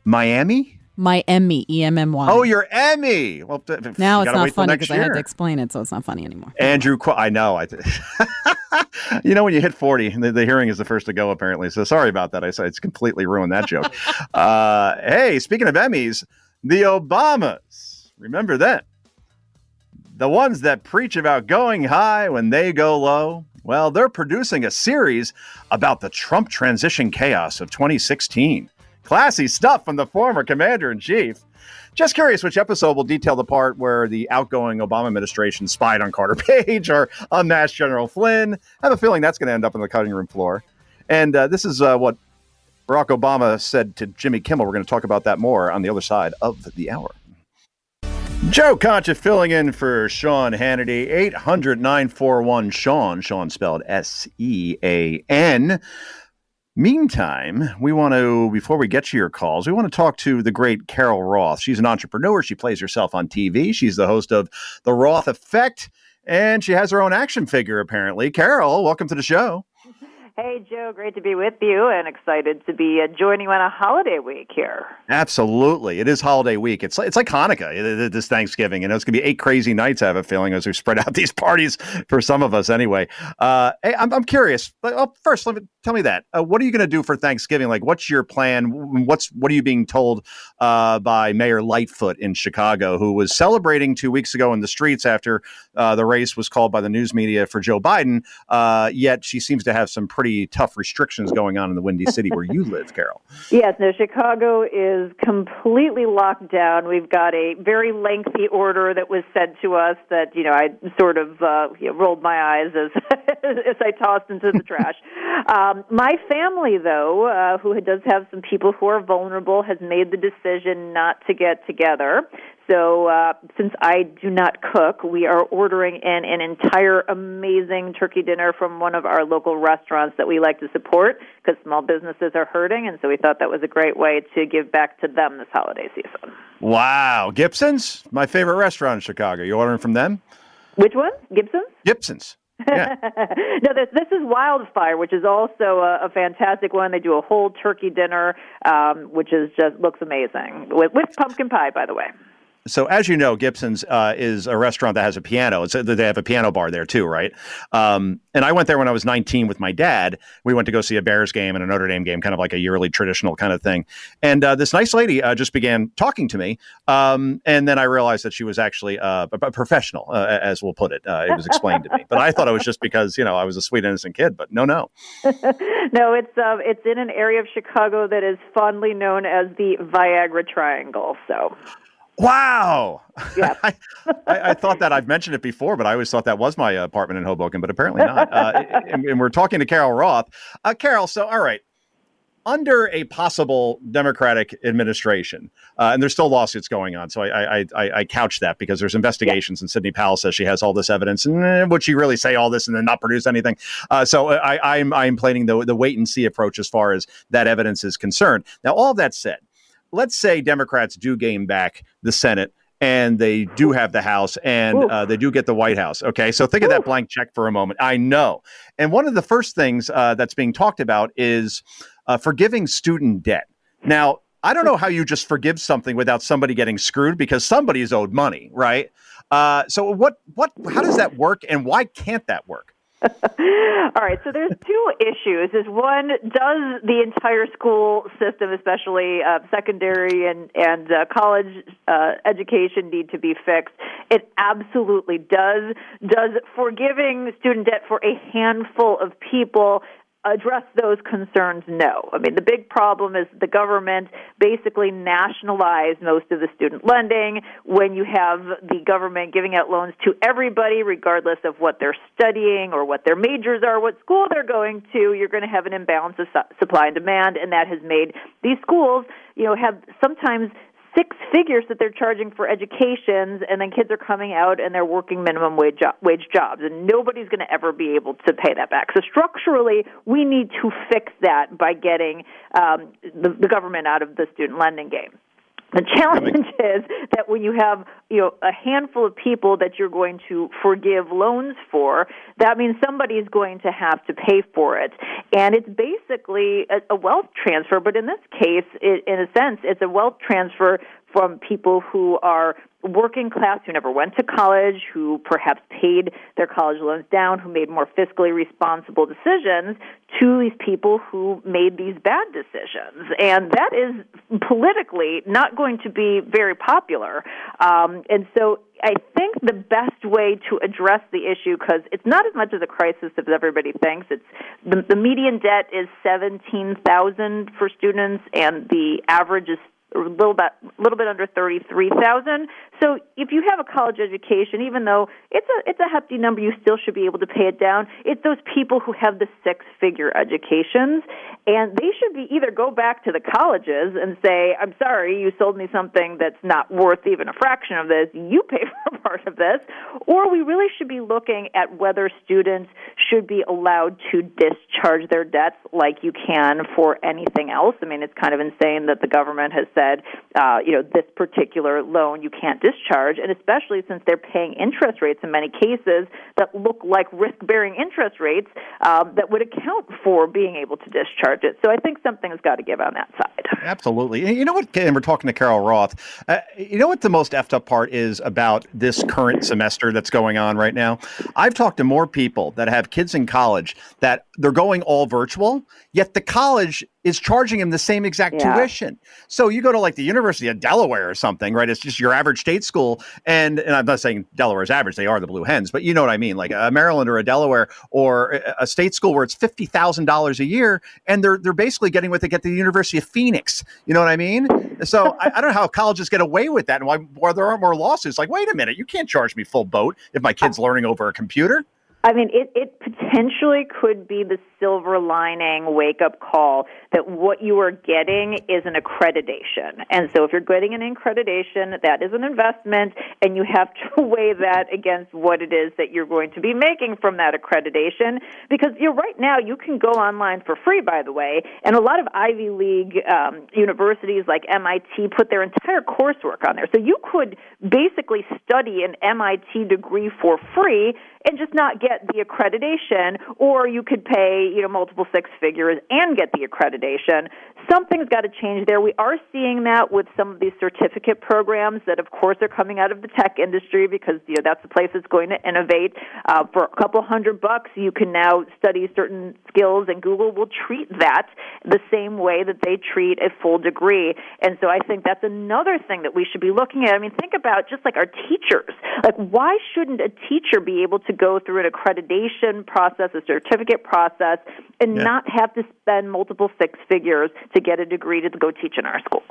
Miami? My Emmy, E-M-M-Y. Oh, your Emmy. Well, now it's not funny because I had to explain it, so it's not funny anymore. Andrew, I know. You know, when you hit 40, the hearing is the first to go, apparently. So sorry about that. It's completely ruined that joke. Hey, speaking of Emmys, the Obamas. Remember that. The ones that preach about going high when they go low. Well, they're producing a series about the Trump transition chaos of 2016. Classy stuff from the former commander-in-chief. Just curious which episode will detail the part where the outgoing Obama administration spied on Carter Page or unmasked General Flynn. I have a feeling that's going to end up on the cutting room floor. And this is what Barack Obama said to Jimmy Kimmel. We're going to talk about that more on the other side of the hour. Joe Concha filling in for Sean Hannity. 800-941-SEAN. Sean spelled S-E-A-N. Meantime, we want to, before we get to your calls, we want to talk to the great Carol Roth. She's an entrepreneur. She plays herself on TV. She's the host of The Roth Effect, and she has her own action figure, apparently. Carol, welcome to the show. Hey, Joe, great to be with you and excited to be joining you on a holiday week here. Absolutely. It is holiday week. It's like Hanukkah this Thanksgiving. You know, it's going to be 8 crazy nights, I have a feeling, as we spread out these parties for some of us anyway. Hey, I'm curious. First, tell me that. What are you going to do for Thanksgiving? Like, what's your plan? What are you being told by Mayor Lightfoot in Chicago, who was celebrating 2 weeks ago in the streets after the race was called by the news media for Joe Biden, yet she seems to have some pretty tough restrictions going on in the Windy City where you live, Carol. Yes, no, Chicago is completely locked down. We've got a very lengthy order that was sent to us that, you know, I sort of rolled my eyes as I tossed into the trash. My family, though, who does have some people who are vulnerable, has made the decision not to get together. So since I do not cook, we are ordering in an entire amazing turkey dinner from one of our local restaurants that we like to support because small businesses are hurting, and so we thought that was a great way to give back to them this holiday season. Wow. Gibson's, my favorite restaurant in Chicago. You ordering from them? Which one? Gibson's? Gibson's. Yeah. No, this is Wildfire, which is also a fantastic one. They do a whole turkey dinner, which is just looks amazing, with pumpkin pie, by the way. So as you know, Gibson's is a restaurant that has a piano. They have a piano bar there too, right? And I went there when I was 19 with my dad. We went to go see a Bears game and a Notre Dame game, kind of like a yearly traditional kind of thing. And this nice lady just began talking to me. And then I realized that she was actually a professional, as we'll put it. It was explained to me. But I thought it was just because, you know, I was a sweet, innocent kid. But no. No, it's in an area of Chicago that is fondly known as the Viagra Triangle. So... Wow. Yeah. I thought that I've mentioned it before, but I always thought that was my apartment in Hoboken, but apparently not. And we're talking to Carol Roth. Carol, so all right. Under a possible Democratic administration, and there's still lawsuits going on, so I couch that because there's investigations, and Sidney Powell says she has all this evidence, and would she really say all this and then not produce anything? So I'm planning the wait and see approach as far as that evidence is concerned. Now, all that said, let's say Democrats do game back the Senate and they do have the House and they do get the White House. OK, so think of that blank check for a moment. I know. And one of the first things that's being talked about is forgiving student debt. Now, I don't know how you just forgive something without somebody getting screwed because somebody is owed money. Right. So how does that work and why can't that work? All right, so there's two issues. Is one, does the entire school system, especially secondary and college education, need to be fixed? It absolutely does. Does forgiving student debt for a handful of people address those concerns? No. I mean, the big problem is the government basically nationalized most of the student lending. When you have the government giving out loans to everybody, regardless of what they're studying or what their majors are, what school they're going to, you're going to have an imbalance of supply and demand, and that has made these schools, you know, have sometimes six figures that they're charging for educations, and then kids are coming out and they're working minimum wage jobs, and nobody's going to ever be able to pay that back. So structurally, we need to fix that by getting the government out of the student lending game. The challenge is that when you have, you know, a handful of people that you're going to forgive loans for, that means somebody's going to have to pay for it. And it's basically a wealth transfer, but in this case, it, in a sense, it's a wealth transfer from people who are working class, who never went to college, who perhaps paid their college loans down, who made more fiscally responsible decisions, to these people who made these bad decisions. And that is politically not going to be very popular. And so I think the best way to address the issue, because it's not as much of a crisis as everybody thinks, it's the median debt is $17,000 for students, and the average is a little bit under $33,000. So if you have a college education, even though it's a hefty number, you still should be able to pay it down. It's those people who have the six-figure educations, and they should be either go back to the colleges and say, I'm sorry, you sold me something that's not worth even a fraction of this. You pay for part of this. Or we really should be looking at whether students should be allowed to discharge their debts like you can for anything else. I mean, it's kind of insane that the government has said, you know, this particular loan you can't discharge, and especially since they're paying interest rates in many cases that look like risk-bearing interest rates that would account for being able to discharge it. So I think something has got to give on that side. Absolutely. You know what, and we're talking to Carol Roth, you know what the most effed up part is about this current semester that's going on right now? I've talked to more people that have kids in college that they're going all virtual, yet the college is charging him the same exact tuition. So you go to like the University of Delaware or something, right? It's just your average state school. And I'm not saying Delaware's average, they are the Blue Hens, but you know what I mean? Like a Maryland or a Delaware or a state school where it's $50,000 a year. And they're basically getting what they get at the University of Phoenix. You know what I mean? So I don't know how colleges get away with that and why there aren't more lawsuits. Like, wait a minute, you can't charge me full boat if my kid's learning over a computer. I mean, it potentially could be the silver lining wake-up call that what you are getting is an accreditation. And so if you're getting an accreditation, that is an investment, and you have to weigh that against what it is that you're going to be making from that accreditation. Because you know, right now, you can go online for free, by the way, and a lot of Ivy League universities like MIT put their entire coursework on there. So you could basically study an MIT degree for free and just not get the accreditation, or you could pay, you know, multiple six figures and get the accreditation. Something's got to change there. We are seeing that with some of these certificate programs that, of course, are coming out of the tech industry because, you know, that's the place that's going to innovate. For a couple $100, you can now study certain skills, and Google will treat that the same way that they treat a full degree. And so I think that's another thing that we should be looking at. I mean, think about just like our teachers. Like, why shouldn't a teacher be able to go through an accreditation process, a certificate process, and not have to spend multiple six figures to get a degree to go teach in our schools?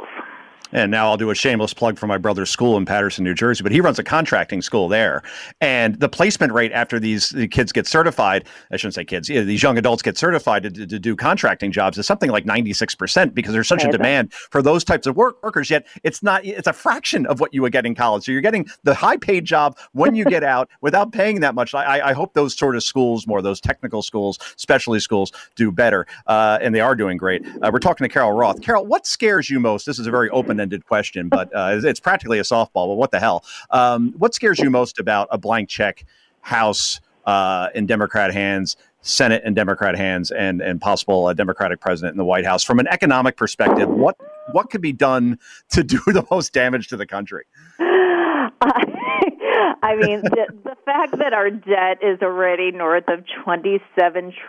And now I'll do a shameless plug for my brother's school in Paterson, New Jersey, but he runs a contracting school there. And the placement rate after the kids get certified, I shouldn't say kids, these young adults get certified to do contracting jobs is something like 96% because there's such a demand for those types of workers, yet it's a fraction of what you would get in college. So you're getting the high-paid job when you get out without paying that much. I hope those sort of schools, more those technical schools, specialty schools, do better, and they are doing great. We're talking to Carol Roth. Carol, what scares you most? This is a very open-ended question, but it's practically a softball. But what the hell? What scares you most about a blank check House in Democrat hands, Senate in Democrat hands, and possible Democratic president in the White House? From an economic perspective, what could be done to do the most damage to the country? I mean, the fact that our debt is already north of $27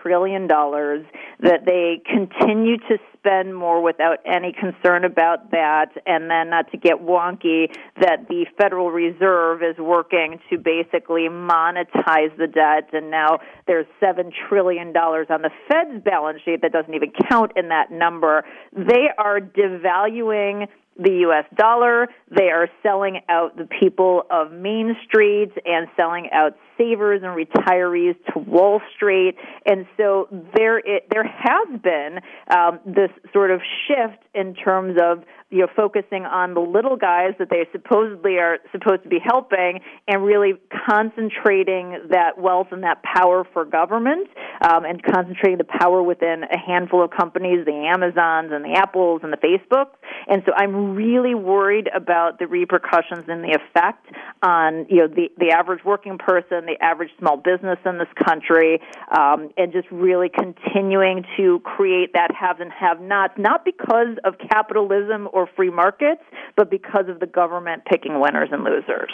trillion, that they continue to spend more without any concern about that, and then not to get wonky, that the Federal Reserve is working to basically monetize the debt, and now there's $7 trillion on the Fed's balance sheet that doesn't even count in that number. They are devaluing the U.S. dollar. They are selling out the people of Main Street and selling out savers and retirees to Wall Street. And so there has been the this sort of shift in terms of, you know, focusing on the little guys that they supposedly are supposed to be helping and really concentrating that wealth and that power for government, and concentrating the power within a handful of companies, the Amazons and the Apples and the Facebooks. And so I'm really worried about the repercussions and the effect on, you know, the average working person, the average small business in this country, and just really continuing to create that haves and have-nots, not because of capitalism or free markets, but because of the government picking winners and losers.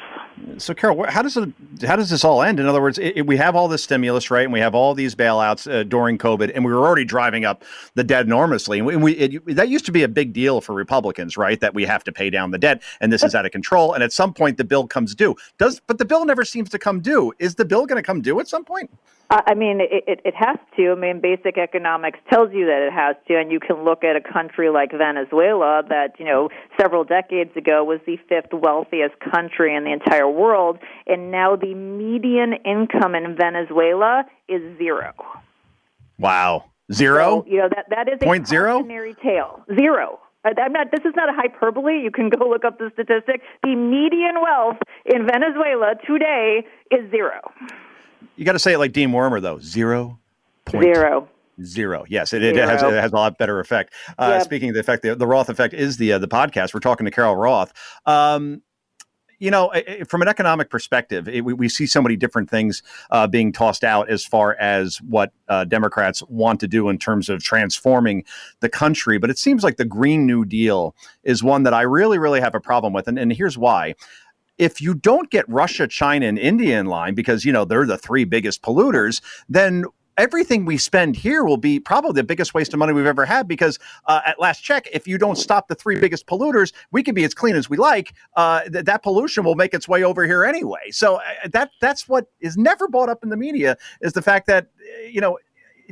So, Carol, how does this all end? In other words, we have all this stimulus, right, and we have all these bailouts during COVID, and we were already driving up the debt enormously. And that used to be a big deal for Republicans, right, that we have to pay down the debt, and this is out of control. And at some point, the bill comes due. But the bill never seems to come due. Is the bill going to come due at some point? I mean, it has to. I mean, basic economics tells you that it has to, and you can look at a country like Venezuela that, you know, several decades ago was the fifth wealthiest country in the entire world, and now the median income in Venezuela is zero. Wow. Zero? So, you know, that is a cautionary tale. Zero. This is not a hyperbole. You can go look up the statistic. The median wealth in Venezuela today is zero. You got to say it like Dean Wormer, though. 0.0. Zero. Yes, it has a lot better effect. Yep. Speaking of the effect, the Roth effect is the podcast. We're talking to Carol Roth. You know, from an economic perspective, we see so many different things being tossed out as far as what Democrats want to do in terms of transforming the country. But it seems like the Green New Deal is one that I really, really have a problem with. And here's why. If you don't get Russia, China, and India in line, because, you know, they're the three biggest polluters, then everything we spend here will be probably the biggest waste of money we've ever had, because at last check, if you don't stop the three biggest polluters, we can be as clean as we like. That pollution will make its way over here anyway. So that's what is never brought up in the media, is the fact that, you know,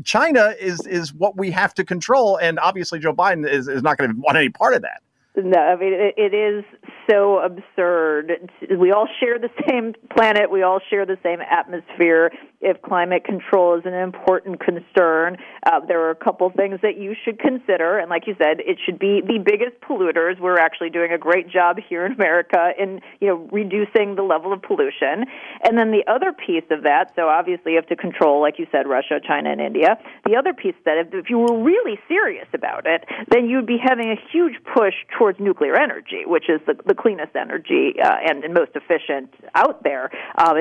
China is what we have to control. And obviously, Joe Biden is not going to want any part of that. No, I mean, it is so absurd. We all share the same planet. We all share the same atmosphere. If climate control is an important concern, there are a couple things that you should consider. And like you said, it should be the biggest polluters. We're actually doing a great job here in America in, you know, reducing the level of pollution. And then the other piece of that, so obviously you have to control, like you said, Russia, China, and India. The other piece that if you were really serious about it, then you'd be having a huge push towards nuclear energy, which is the cleanest energy and most efficient out there.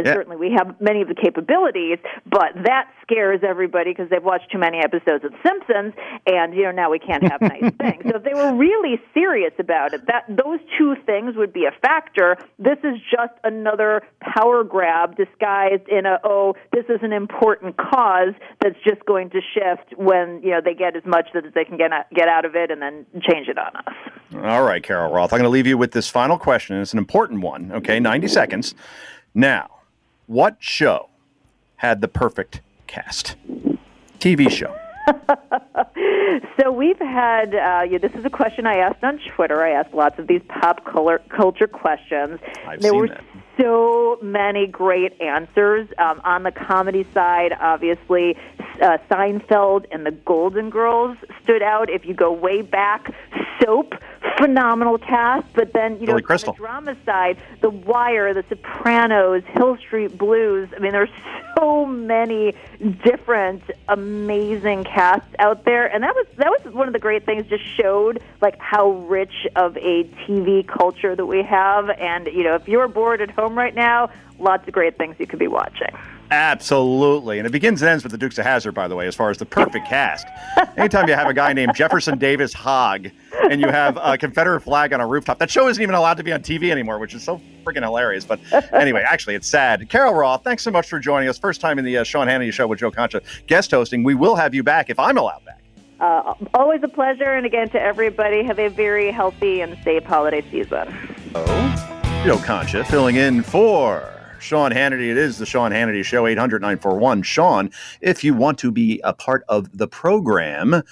Certainly we have many of the capabilities, but that scares everybody because they've watched too many episodes of Simpsons, and, you know, now we can't have nice things. So if they were really serious about it, that those two things would be a factor. This is just another power grab disguised in this is an important cause that's just going to shift when, you know, they get as much that they can get out of it and then change it on us. All right, Carol Roth, I'm going to leave you with this final question, and it's an important one, okay, 90 seconds. Now, what show had the perfect cast? TV show. So we've had, this is a question I asked on Twitter. I asked lots of these pop culture questions. So many great answers. On the comedy side, obviously, Seinfeld and the Golden Girls stood out. If you go way back, Soap, phenomenal cast. But then, you know, on the drama side, The Wire, The Sopranos, Hill Street Blues. I mean, there's so many different amazing casts out there. And that was one of the great things, just showed, like, how rich of a TV culture that we have. And, you know, if you're bored at home right now, lots of great things you could be watching. Absolutely. And it begins and ends with the Dukes of Hazzard, by the way, as far as the perfect cast. Anytime you have a guy named Jefferson Davis Hogg and you have a Confederate flag on a rooftop, that show isn't even allowed to be on TV anymore, which is so freaking hilarious. But anyway, actually, it's sad. Carol Roth, thanks so much for joining us. First time in the Sean Hannity Show with Joe Concha guest hosting. We will have you back if I'm allowed back. Always a pleasure. And again, to everybody, have a very healthy and safe holiday season. Joe Concha filling in for Sean Hannity. It is the Sean Hannity Show, 800-941-SEAN. If you want to be a part of the program,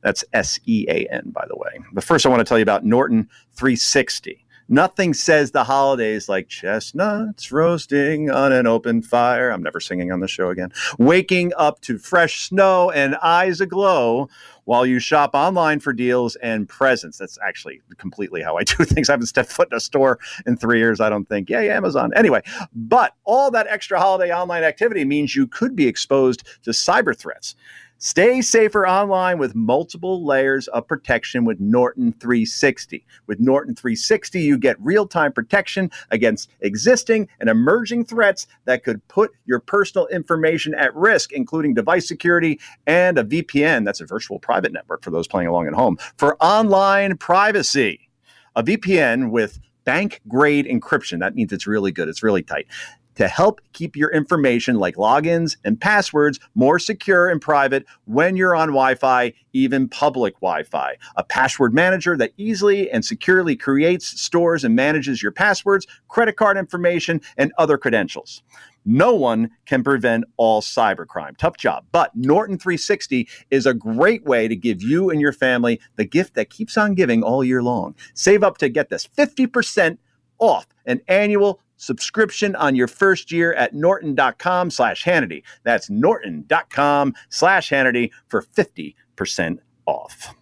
that's SEAN, by the way. But first, I want to tell you about Norton 360. Nothing says the holidays like chestnuts roasting on an open fire. I'm never singing on the show again. Waking up to fresh snow and eyes aglow while you shop online for deals and presents. That's actually completely how I do things. I haven't stepped foot in a store in 3 years, I don't think. Yay, Amazon. Anyway, but all that extra holiday online activity means you could be exposed to cyber threats. Stay safer online with multiple layers of protection with Norton 360. With Norton 360, you get real-time protection against existing and emerging threats that could put your personal information at risk, including device security and a VPN. That's a virtual private network for those playing along at home. For online privacy, a VPN with bank-grade encryption. That means it's really good. It's really tight. To help keep your information like logins and passwords more secure and private when you're on Wi-Fi, even public Wi-Fi. A password manager that easily and securely creates, stores, and manages your passwords, credit card information, and other credentials. No one can prevent all cybercrime. Tough job. But Norton 360 is a great way to give you and your family the gift that keeps on giving all year long. Save up to, get this, 50% off an annual subscription on your first year at norton.com/Hannity. That's norton.com/Hannity for 50% off.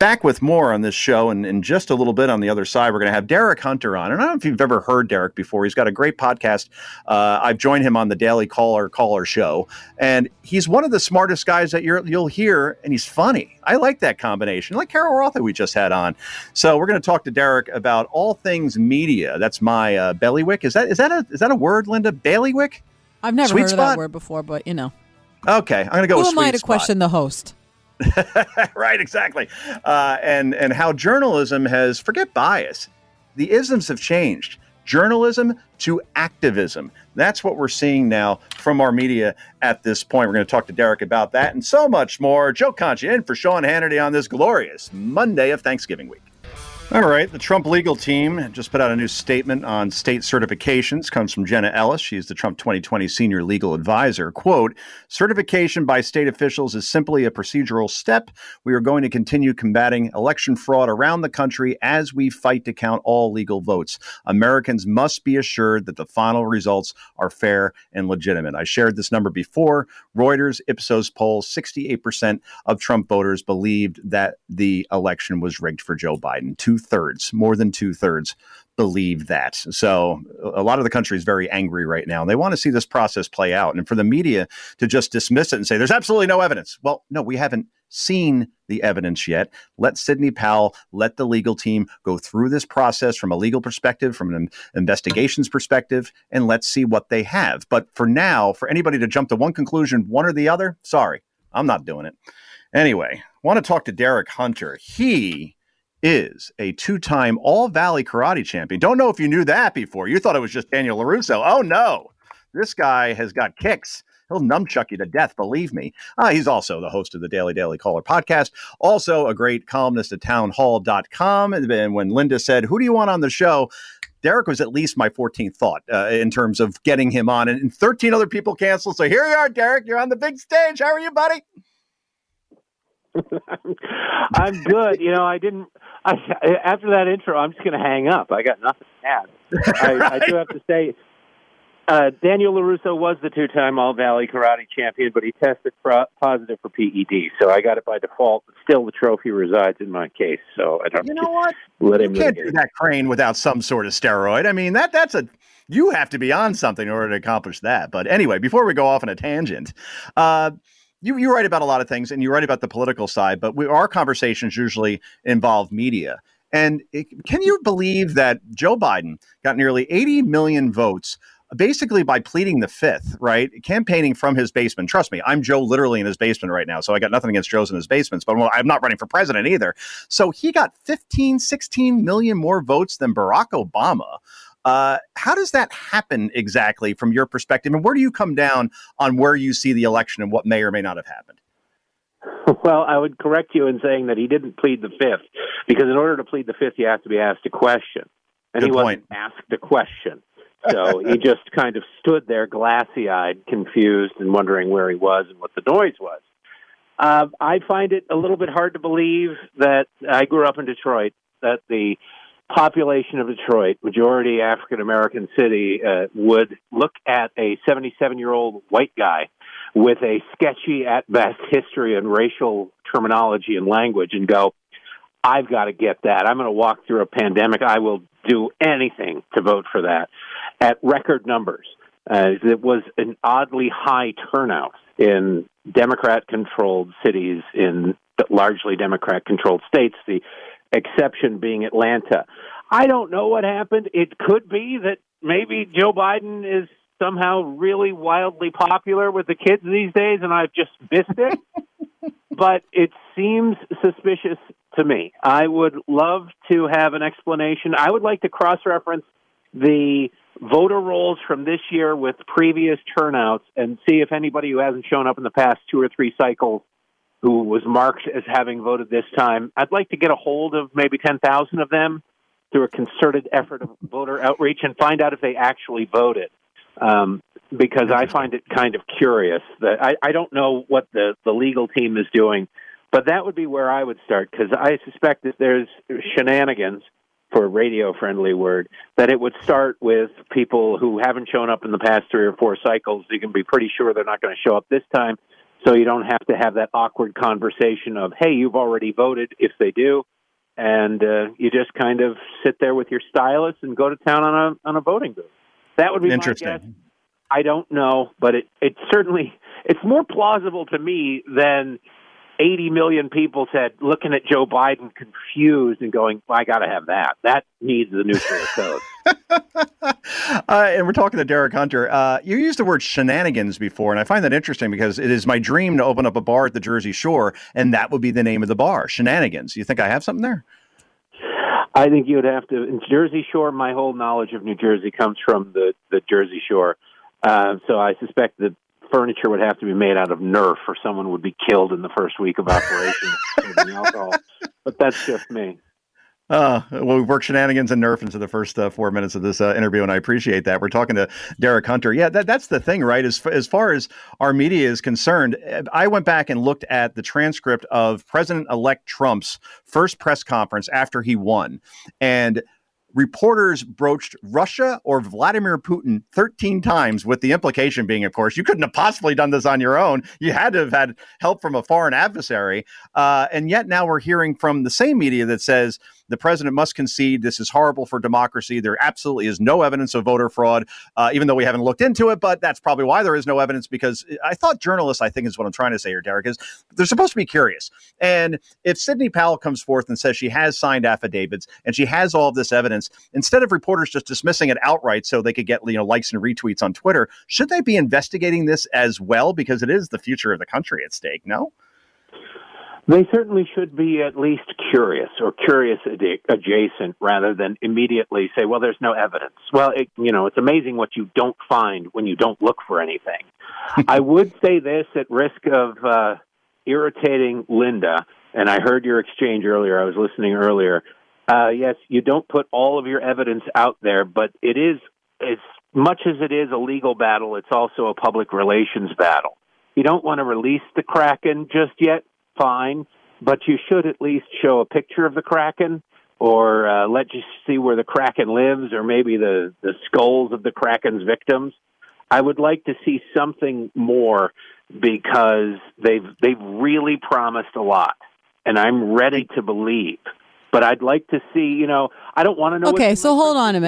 Back with more on this show, and in just a little bit on the other side, we're going to have Derek Hunter on. And I don't know if you've ever heard Derek before. He's got a great podcast. I've joined him on the Daily Caller show. And he's one of the smartest guys that you'll hear, and he's funny. I like that combination, like Carol Rotha we just had on. So we're going to talk to Derek about all things media. That's my bailiwick. Is that a word, Linda? Bailiwick? I've never heard of that word before, but you know. Okay, I'm going to go with sweet spot. Who am I to question the host? Right, exactly. And how journalism has, forget bias, the isms have changed. Journalism to activism. That's what we're seeing now from our media at this point. We're going to talk to Derek about that and so much more. Joe Concha in for Sean Hannity on this glorious Monday of Thanksgiving week. All right. The Trump legal team just put out a new statement on state certifications. Comes from Jenna Ellis. She's the Trump 2020 senior legal advisor. Quote, certification by state officials is simply a procedural step. We are going to continue combating election fraud around the country as we fight to count all legal votes. Americans must be assured that the final results are fair and legitimate. I shared this number before. Reuters Ipsos poll, 68% of Trump voters believed that the election was rigged for Joe Biden. More than two thirds believe that. So a lot of the country is very angry right now. They want to see this process play out. And for the media to just dismiss it and say, there's absolutely no evidence. Well, no, we haven't seen the evidence yet. Let Sidney Powell, let the legal team go through this process from a legal perspective, from an investigations perspective, and let's see what they have. But for now, for anybody to jump to one conclusion, one or the other, sorry, I'm not doing it. Anyway, want to talk to Derek Hunter. He is a two-time All-Valley Karate champion. Don't know if you knew that before. You thought it was just Daniel LaRusso. Oh, no. This guy has got kicks. He'll nunchuck you to death, believe me. He's also the host of the Daily Caller podcast, also a great columnist at townhall.com. And when Linda said, who do you want on the show? Derek was at least my 14th thought in terms of getting him on. And 13 other people canceled. So here you are, Derek. You're on the big stage. How are you, buddy? I'm good. You know, after that intro, I'm just going to hang up. I got nothing to add. Right. I do have to say, Daniel LaRusso was the two-time All-Valley Karate champion, but he tested positive for PED, so I got it by default. But still, the trophy resides in my case, so I don't. You know what? You can't do that crane without some sort of steroid. I mean, that's you have to be on something in order to accomplish that. But anyway, before we go off on a tangent. You write about a lot of things, and you write about the political side, but our conversations usually involve media. And can you believe that Joe Biden got nearly 80 million votes basically by pleading the fifth, right? Campaigning from his basement. Trust me, I'm Joe literally in his basement right now, so I got nothing against Joe's in his basements, but I'm not running for president either. So he got 16 million more votes than Barack Obama. How does that happen exactly from your perspective? And where do you come down on where you see the election and what may or may not have happened? Well, I would correct you in saying that he didn't plead the fifth, because in order to plead the fifth, you have to be asked a question. And Good he point. Wasn't asked a question. So he just kind of stood there glassy-eyed, confused, and wondering where he was and what the noise was. I find it a little bit hard to believe that I grew up in Detroit, that the population of Detroit, majority African-American city, would look at a 77-year-old white guy with a sketchy, at best, history and racial terminology and language and go, I've got to get that. I'm going to walk through a pandemic. I will do anything to vote for that at record numbers. It was an oddly high turnout in Democrat-controlled cities in largely Democrat-controlled states, the exception being Atlanta. I don't know what happened. It could be that maybe Joe Biden is somehow really wildly popular with the kids these days, and I've just missed it. But it seems suspicious to me. I would love to have an explanation. I would like to cross-reference the voter rolls from this year with previous turnouts and see if anybody who hasn't shown up in the past two or three cycles who was marked as having voted this time. I'd like to get a hold of maybe 10,000 of them through a concerted effort of voter outreach and find out if they actually voted. Because I find it kind of curious that I don't know what the legal team is doing, but that would be where I would start, because I suspect that there's shenanigans, for a radio-friendly word, that it would start with people who haven't shown up in the past three or four cycles. You can be pretty sure they're not going to show up this time, so you don't have to have that awkward conversation of, hey, you've already voted, if they do, and you just kind of sit there with your stylus and go to town on a voting booth. That would be interesting. My guess. I don't know, but it certainly, it's more plausible to me than 80 million people said, looking at Joe Biden confused and going, well, I got to have that. That needs the nuclear code. And we're talking to Derek Hunter. You used the word shenanigans before, and I find that interesting because it is my dream to open up a bar at the Jersey Shore, and that would be the name of the bar, Shenanigans. You think I have something there? I think you would have to. In Jersey Shore, my whole knowledge of New Jersey comes from the Jersey Shore. So I suspect that furniture would have to be made out of Nerf, or someone would be killed in the first week of operation with alcohol. But that's just me. Well, we've worked shenanigans and Nerf into the first 4 minutes of this interview, and I appreciate that. We're talking to Derek Hunter. Yeah, that's the thing, right? As far as our media is concerned, I went back and looked at the transcript of President-elect Trump's first press conference after he won, and reporters broached Russia or Vladimir Putin 13 times, with the implication being, of course, you couldn't have possibly done this on your own. You had to have had help from a foreign adversary. And yet now we're hearing from the same media that says the president must concede. This is horrible for democracy. There absolutely is no evidence of voter fraud, even though we haven't looked into it. But that's probably why there is no evidence, because I thought journalists, I think is what I'm trying to say here, Derek, is they're supposed to be curious. And if Sidney Powell comes forth and says she has signed affidavits and she has all of this evidence, instead of reporters just dismissing it outright so they could get likes and retweets on Twitter, should they be investigating this as well? Because it is the future of the country at stake, no? They certainly should be at least curious or curious adjacent, rather than immediately say, well, there's no evidence. Well, it's amazing what you don't find when you don't look for anything. I would say this at risk of irritating Linda, and I heard your exchange earlier. I was listening earlier. Yes, you don't put all of your evidence out there, but it is, as much as it is a legal battle, it's also a public relations battle. You don't want to release the Kraken just yet. Fine, but you should at least show a picture of the Kraken, or let you see where the Kraken lives, or maybe the skulls of the Kraken's victims. I would like to see something more, because they've really promised a lot, and I'm ready to believe. But I'd like to see, I don't want to know. Okay, so hold on a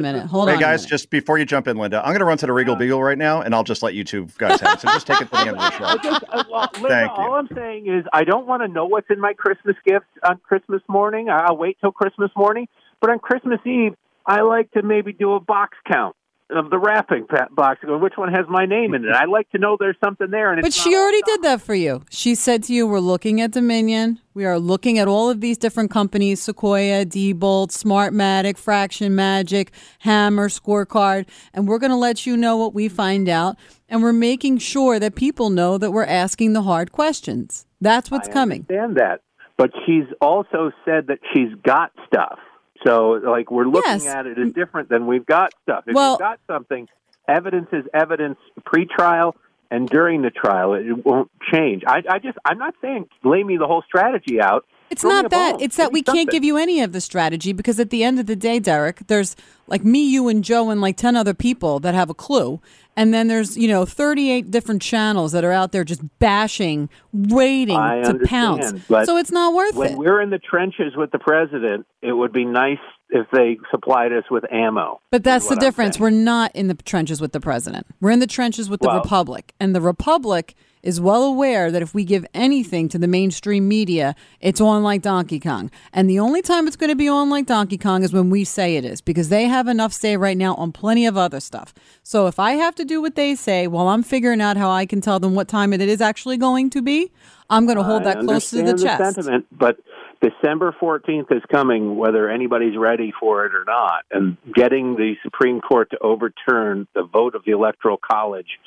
minute. Hey, guys, just before you jump in, Linda, I'm going to run to the Regal Beagle right now, and I'll just let you two guys have it. So just take it to the end of the show. Linda, all I'm saying is I don't want to know what's in my Christmas gift on Christmas morning. I'll wait till Christmas morning. But on Christmas Eve, I like to maybe do a box count of the wrapping box, which one has my name in it. I like to know there's something there. And but she already did that for you. She said to you, we're looking at Dominion. We are looking at all of these different companies, Sequoia, Diebold, Smartmatic, Fraction Magic, Hammer, Scorecard, and we're going to let you know what we find out. And we're making sure that people know that we're asking the hard questions. That's what's coming. I understand that. But she's also said that she's got stuff. So, we're looking at it as different than we've got stuff. If you've got something, evidence is evidence pre-trial and during the trial. It won't change. I'm not saying lay me the whole strategy out. It's not that. It's that we can't give you any of the strategy because at the end of the day, Derek, there's like me, you, and Joe and like 10 other people that have a clue. And then there's, 38 different channels that are out there just bashing, waiting to pounce. So it's not worth it. When we're in the trenches with the president, it would be nice if they supplied us with ammo. But that's the difference. We're not in the trenches with the president. We're in the trenches with the Republic. And the Republic is well aware that if we give anything to the mainstream media, it's on like Donkey Kong. And the only time it's going to be on like Donkey Kong is when we say it is, because they have enough say right now on plenty of other stuff. So if I have to do what they say while I'm figuring out how I can tell them what time it is actually going to be, I'm going to hold that close to the chest. Sentiment, but December 14th is coming, whether anybody's ready for it or not. And getting the Supreme Court to overturn the vote of the Electoral College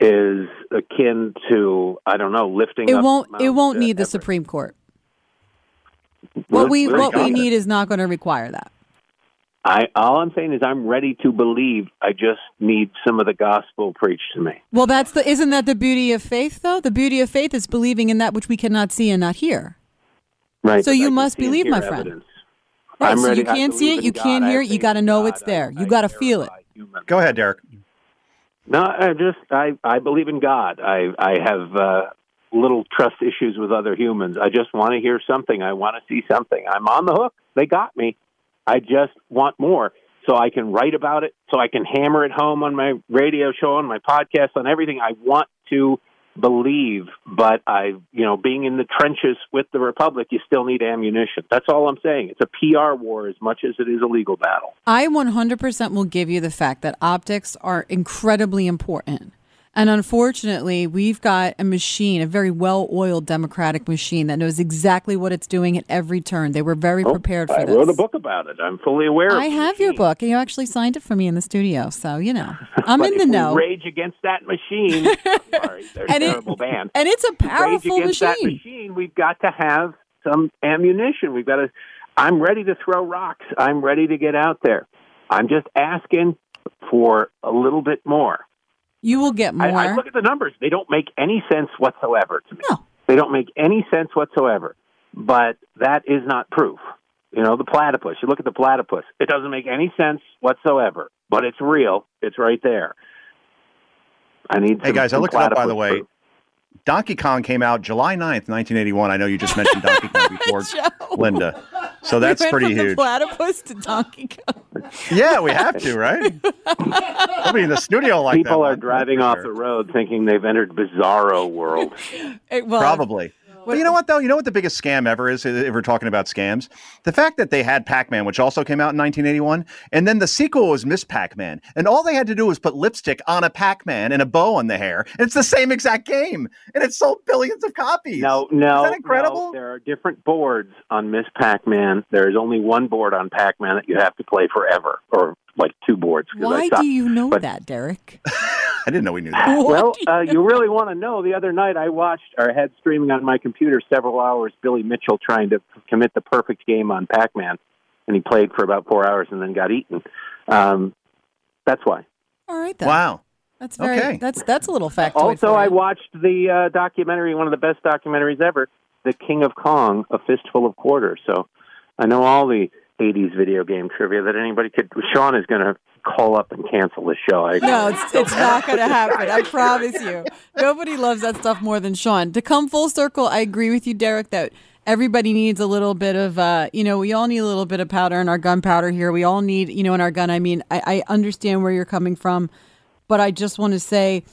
is akin to, lifting it up. It won't need the Supreme Court. What we need is not going to require that. All I'm saying is I'm ready to believe. I just need some of the gospel preached to me. Well, isn't that the beauty of faith, though? The beauty of faith is believing in that which we cannot see and not hear. Right. So you must believe, my friend. Right. So you can't see it, you can't hear it, you got to know it's there. You got to feel it. Go ahead, Derek. No, I believe in God. I have little trust issues with other humans. I just want to hear something. I want to see something. I'm on the hook. They got me. I just want more so I can write about it, so I can hammer it home on my radio show, on my podcast, on everything. I want to believe, but being in the trenches with the Republic, you still need ammunition. That's all I'm saying. It's a PR war as much as it is a legal battle. I 100% will give you the fact that optics are incredibly important. And unfortunately, we've got a machine, a very well-oiled democratic machine that knows exactly what it's doing at every turn. They were very prepared for this. I wrote a book about it. I'm fully aware. I have your book. You actually signed it for me in the studio, so, I'm in the know. Rage against that machine. I'm sorry, they're a terrible band. And it's a powerful rage against machine. That machine, we've got to have some ammunition. We've got to. I'm ready to throw rocks. I'm ready to get out there. I'm just asking for a little bit more. You will get more. I look at the numbers. They don't make any sense whatsoever to me. No. They don't make any sense whatsoever. But that is not proof. The platypus. You look at the platypus. It doesn't make any sense whatsoever. But it's real. It's right there. I need some. Hey, guys, I looked it up, by the way. Proof. Donkey Kong came out July 9th, 1981. I know you just mentioned Donkey Kong before, Linda. So that's pretty huge. Platypus to Donkey Kong. Yeah, we have to, right? I'll be in the studio like that. People are driving off the road thinking they've entered Bizarro World. Probably. But you know what, though? You know what the biggest scam ever is, if we're talking about scams? The fact that they had Pac-Man, which also came out in 1981, and then the sequel was Miss Pac-Man. And all they had to do was put lipstick on a Pac-Man and a bow on the hair. And it's the same exact game. And it sold billions of copies. No. Is that incredible? No, there are different boards on Miss Pac-Man. There is only one board on Pac-Man that you have to play forever, or like two boards. Why do you know that, Derek? I didn't know we knew that. Well, you really want to know. The other night I watched, or had streaming on my computer, several hours, Billy Mitchell trying to commit the perfect game on Pac-Man. And he played for about 4 hours and then got eaten. That's why. All right, then. Wow. That's very, okay. That's a little factoid. Also, I watched the documentary, one of the best documentaries ever, The King of Kong, A Fistful of Quarters. So I know all the 80s video game trivia that anybody could. Sean is going to call up and cancel the show. No, it's not going to happen. I promise you. Nobody loves that stuff more than Sean. To come full circle, I agree with you, Derek, that everybody needs a little bit of, we all need a little bit of powder in our gunpowder here. We all need, in our gun. I mean, I understand where you're coming from, but I just want to say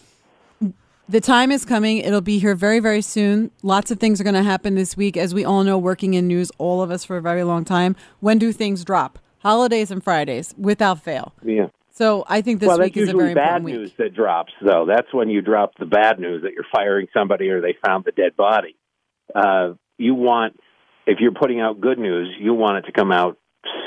the time is coming. It'll be here very, very soon. Lots of things are going to happen this week. As we all know, working in news, all of us for a very long time. When do things drop? Holidays and Fridays, without fail. Yeah. So I think this week is a very important week. Well, that's usually bad news that drops, though. That's when you drop the bad news that you're firing somebody or they found the dead body. If you're putting out good news, you want it to come out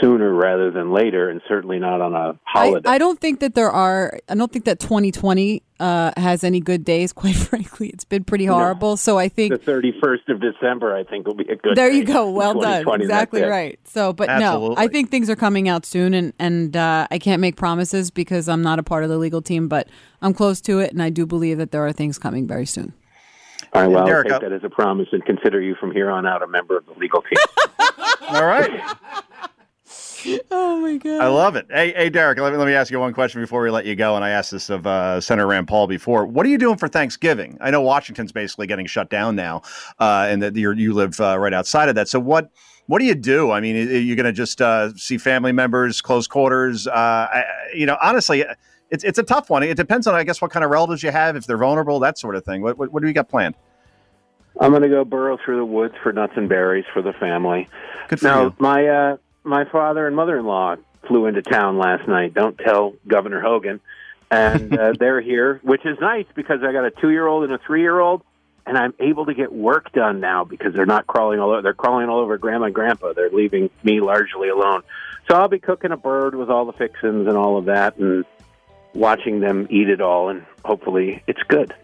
sooner rather than later, and certainly not on a holiday. I don't think that I don't think that 2020 has any good days, quite frankly. It's been pretty horrible. No. So I think the 31st of December, I think, will be a good day. There you go. Well done. Exactly right. So, but absolutely. No, I think things are coming out soon, and I can't make promises because I'm not a part of the legal team, but I'm close to it, and I do believe that there are things coming very soon. All right, well, I'll take that as a promise and consider you from here on out a member of the legal team. All right. Oh, my God. I love it. Hey, Derek, let me ask you one question before we let you go, and I asked this of Senator Rand Paul before. What are you doing for Thanksgiving? I know Washington's basically getting shut down now, and that you live right outside of that. So what do you do? I mean, are you going to just see family members, close quarters? Honestly, it's a tough one. It depends on, I guess, what kind of relatives you have, if they're vulnerable, that sort of thing. What do you got planned? I'm going to go burrow through the woods for nuts and berries for the family. Good for you. My father and mother-in-law flew into town last night. Don't tell Governor Hogan. And they're here, which is nice because I got a 2-year-old and a 3-year-old, and I'm able to get work done now because they're not crawling all over. They're crawling all over Grandma and Grandpa. They're leaving me largely alone. So I'll be cooking a bird with all the fixings and all of that and watching them eat it all, and hopefully it's good.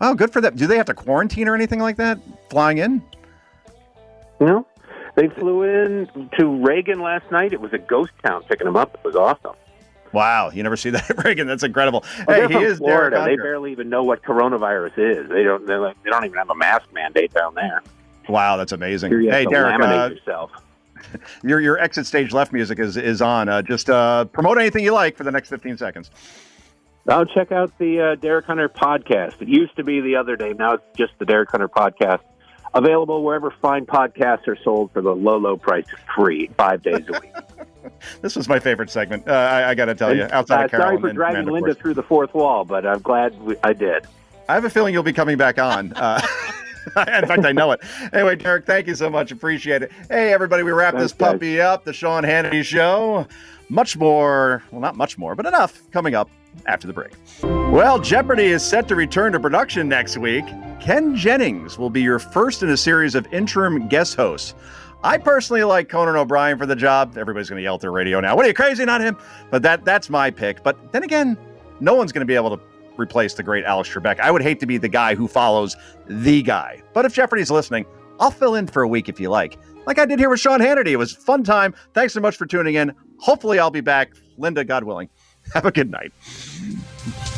Oh, good for them. Do they have to quarantine or anything like that flying in? No. They flew in to Reagan last night. It was a ghost town picking them up. It was awesome. Wow. You never see that at Reagan. That's incredible. Well, hey, he is Florida. They barely even know what coronavirus is. They don't even have a mask mandate down there. Wow, that's amazing. Hey, Derek. Yourself. Your exit stage left music is on. Just promote anything you like for the next 15 seconds. I'll check out the Derek Hunter podcast. It used to be the other day. Now it's just the Derek Hunter podcast. Available wherever fine podcasts are sold for the low price of free 5 days a week. This was my favorite segment. I got to tell you, outside of Carolyn. Sorry for driving Linda through the fourth wall, but I'm glad I did. I have a feeling you'll be coming back on. In fact, I know it. Anyway, Derek, thank you so much. Appreciate it. Hey, everybody, we wrap this puppy up. The Sean Hannity Show. Much more, well, not much more, but enough coming up after the break. Well, Jeopardy is set to return to production next week. Ken Jennings will be your first in a series of interim guest hosts. I personally like Conan O'Brien for the job. Everybody's going to yell at their radio now. What are you, crazy? Not him. But that's my pick. But then again, no one's going to be able to replace the great Alex Trebek. I would hate to be the guy who follows the guy. But if Jeopardy's listening, I'll fill in for a week if you like. Like I did here with Sean Hannity. It was a fun time. Thanks so much for tuning in. Hopefully I'll be back. Linda, God willing. Have a good night.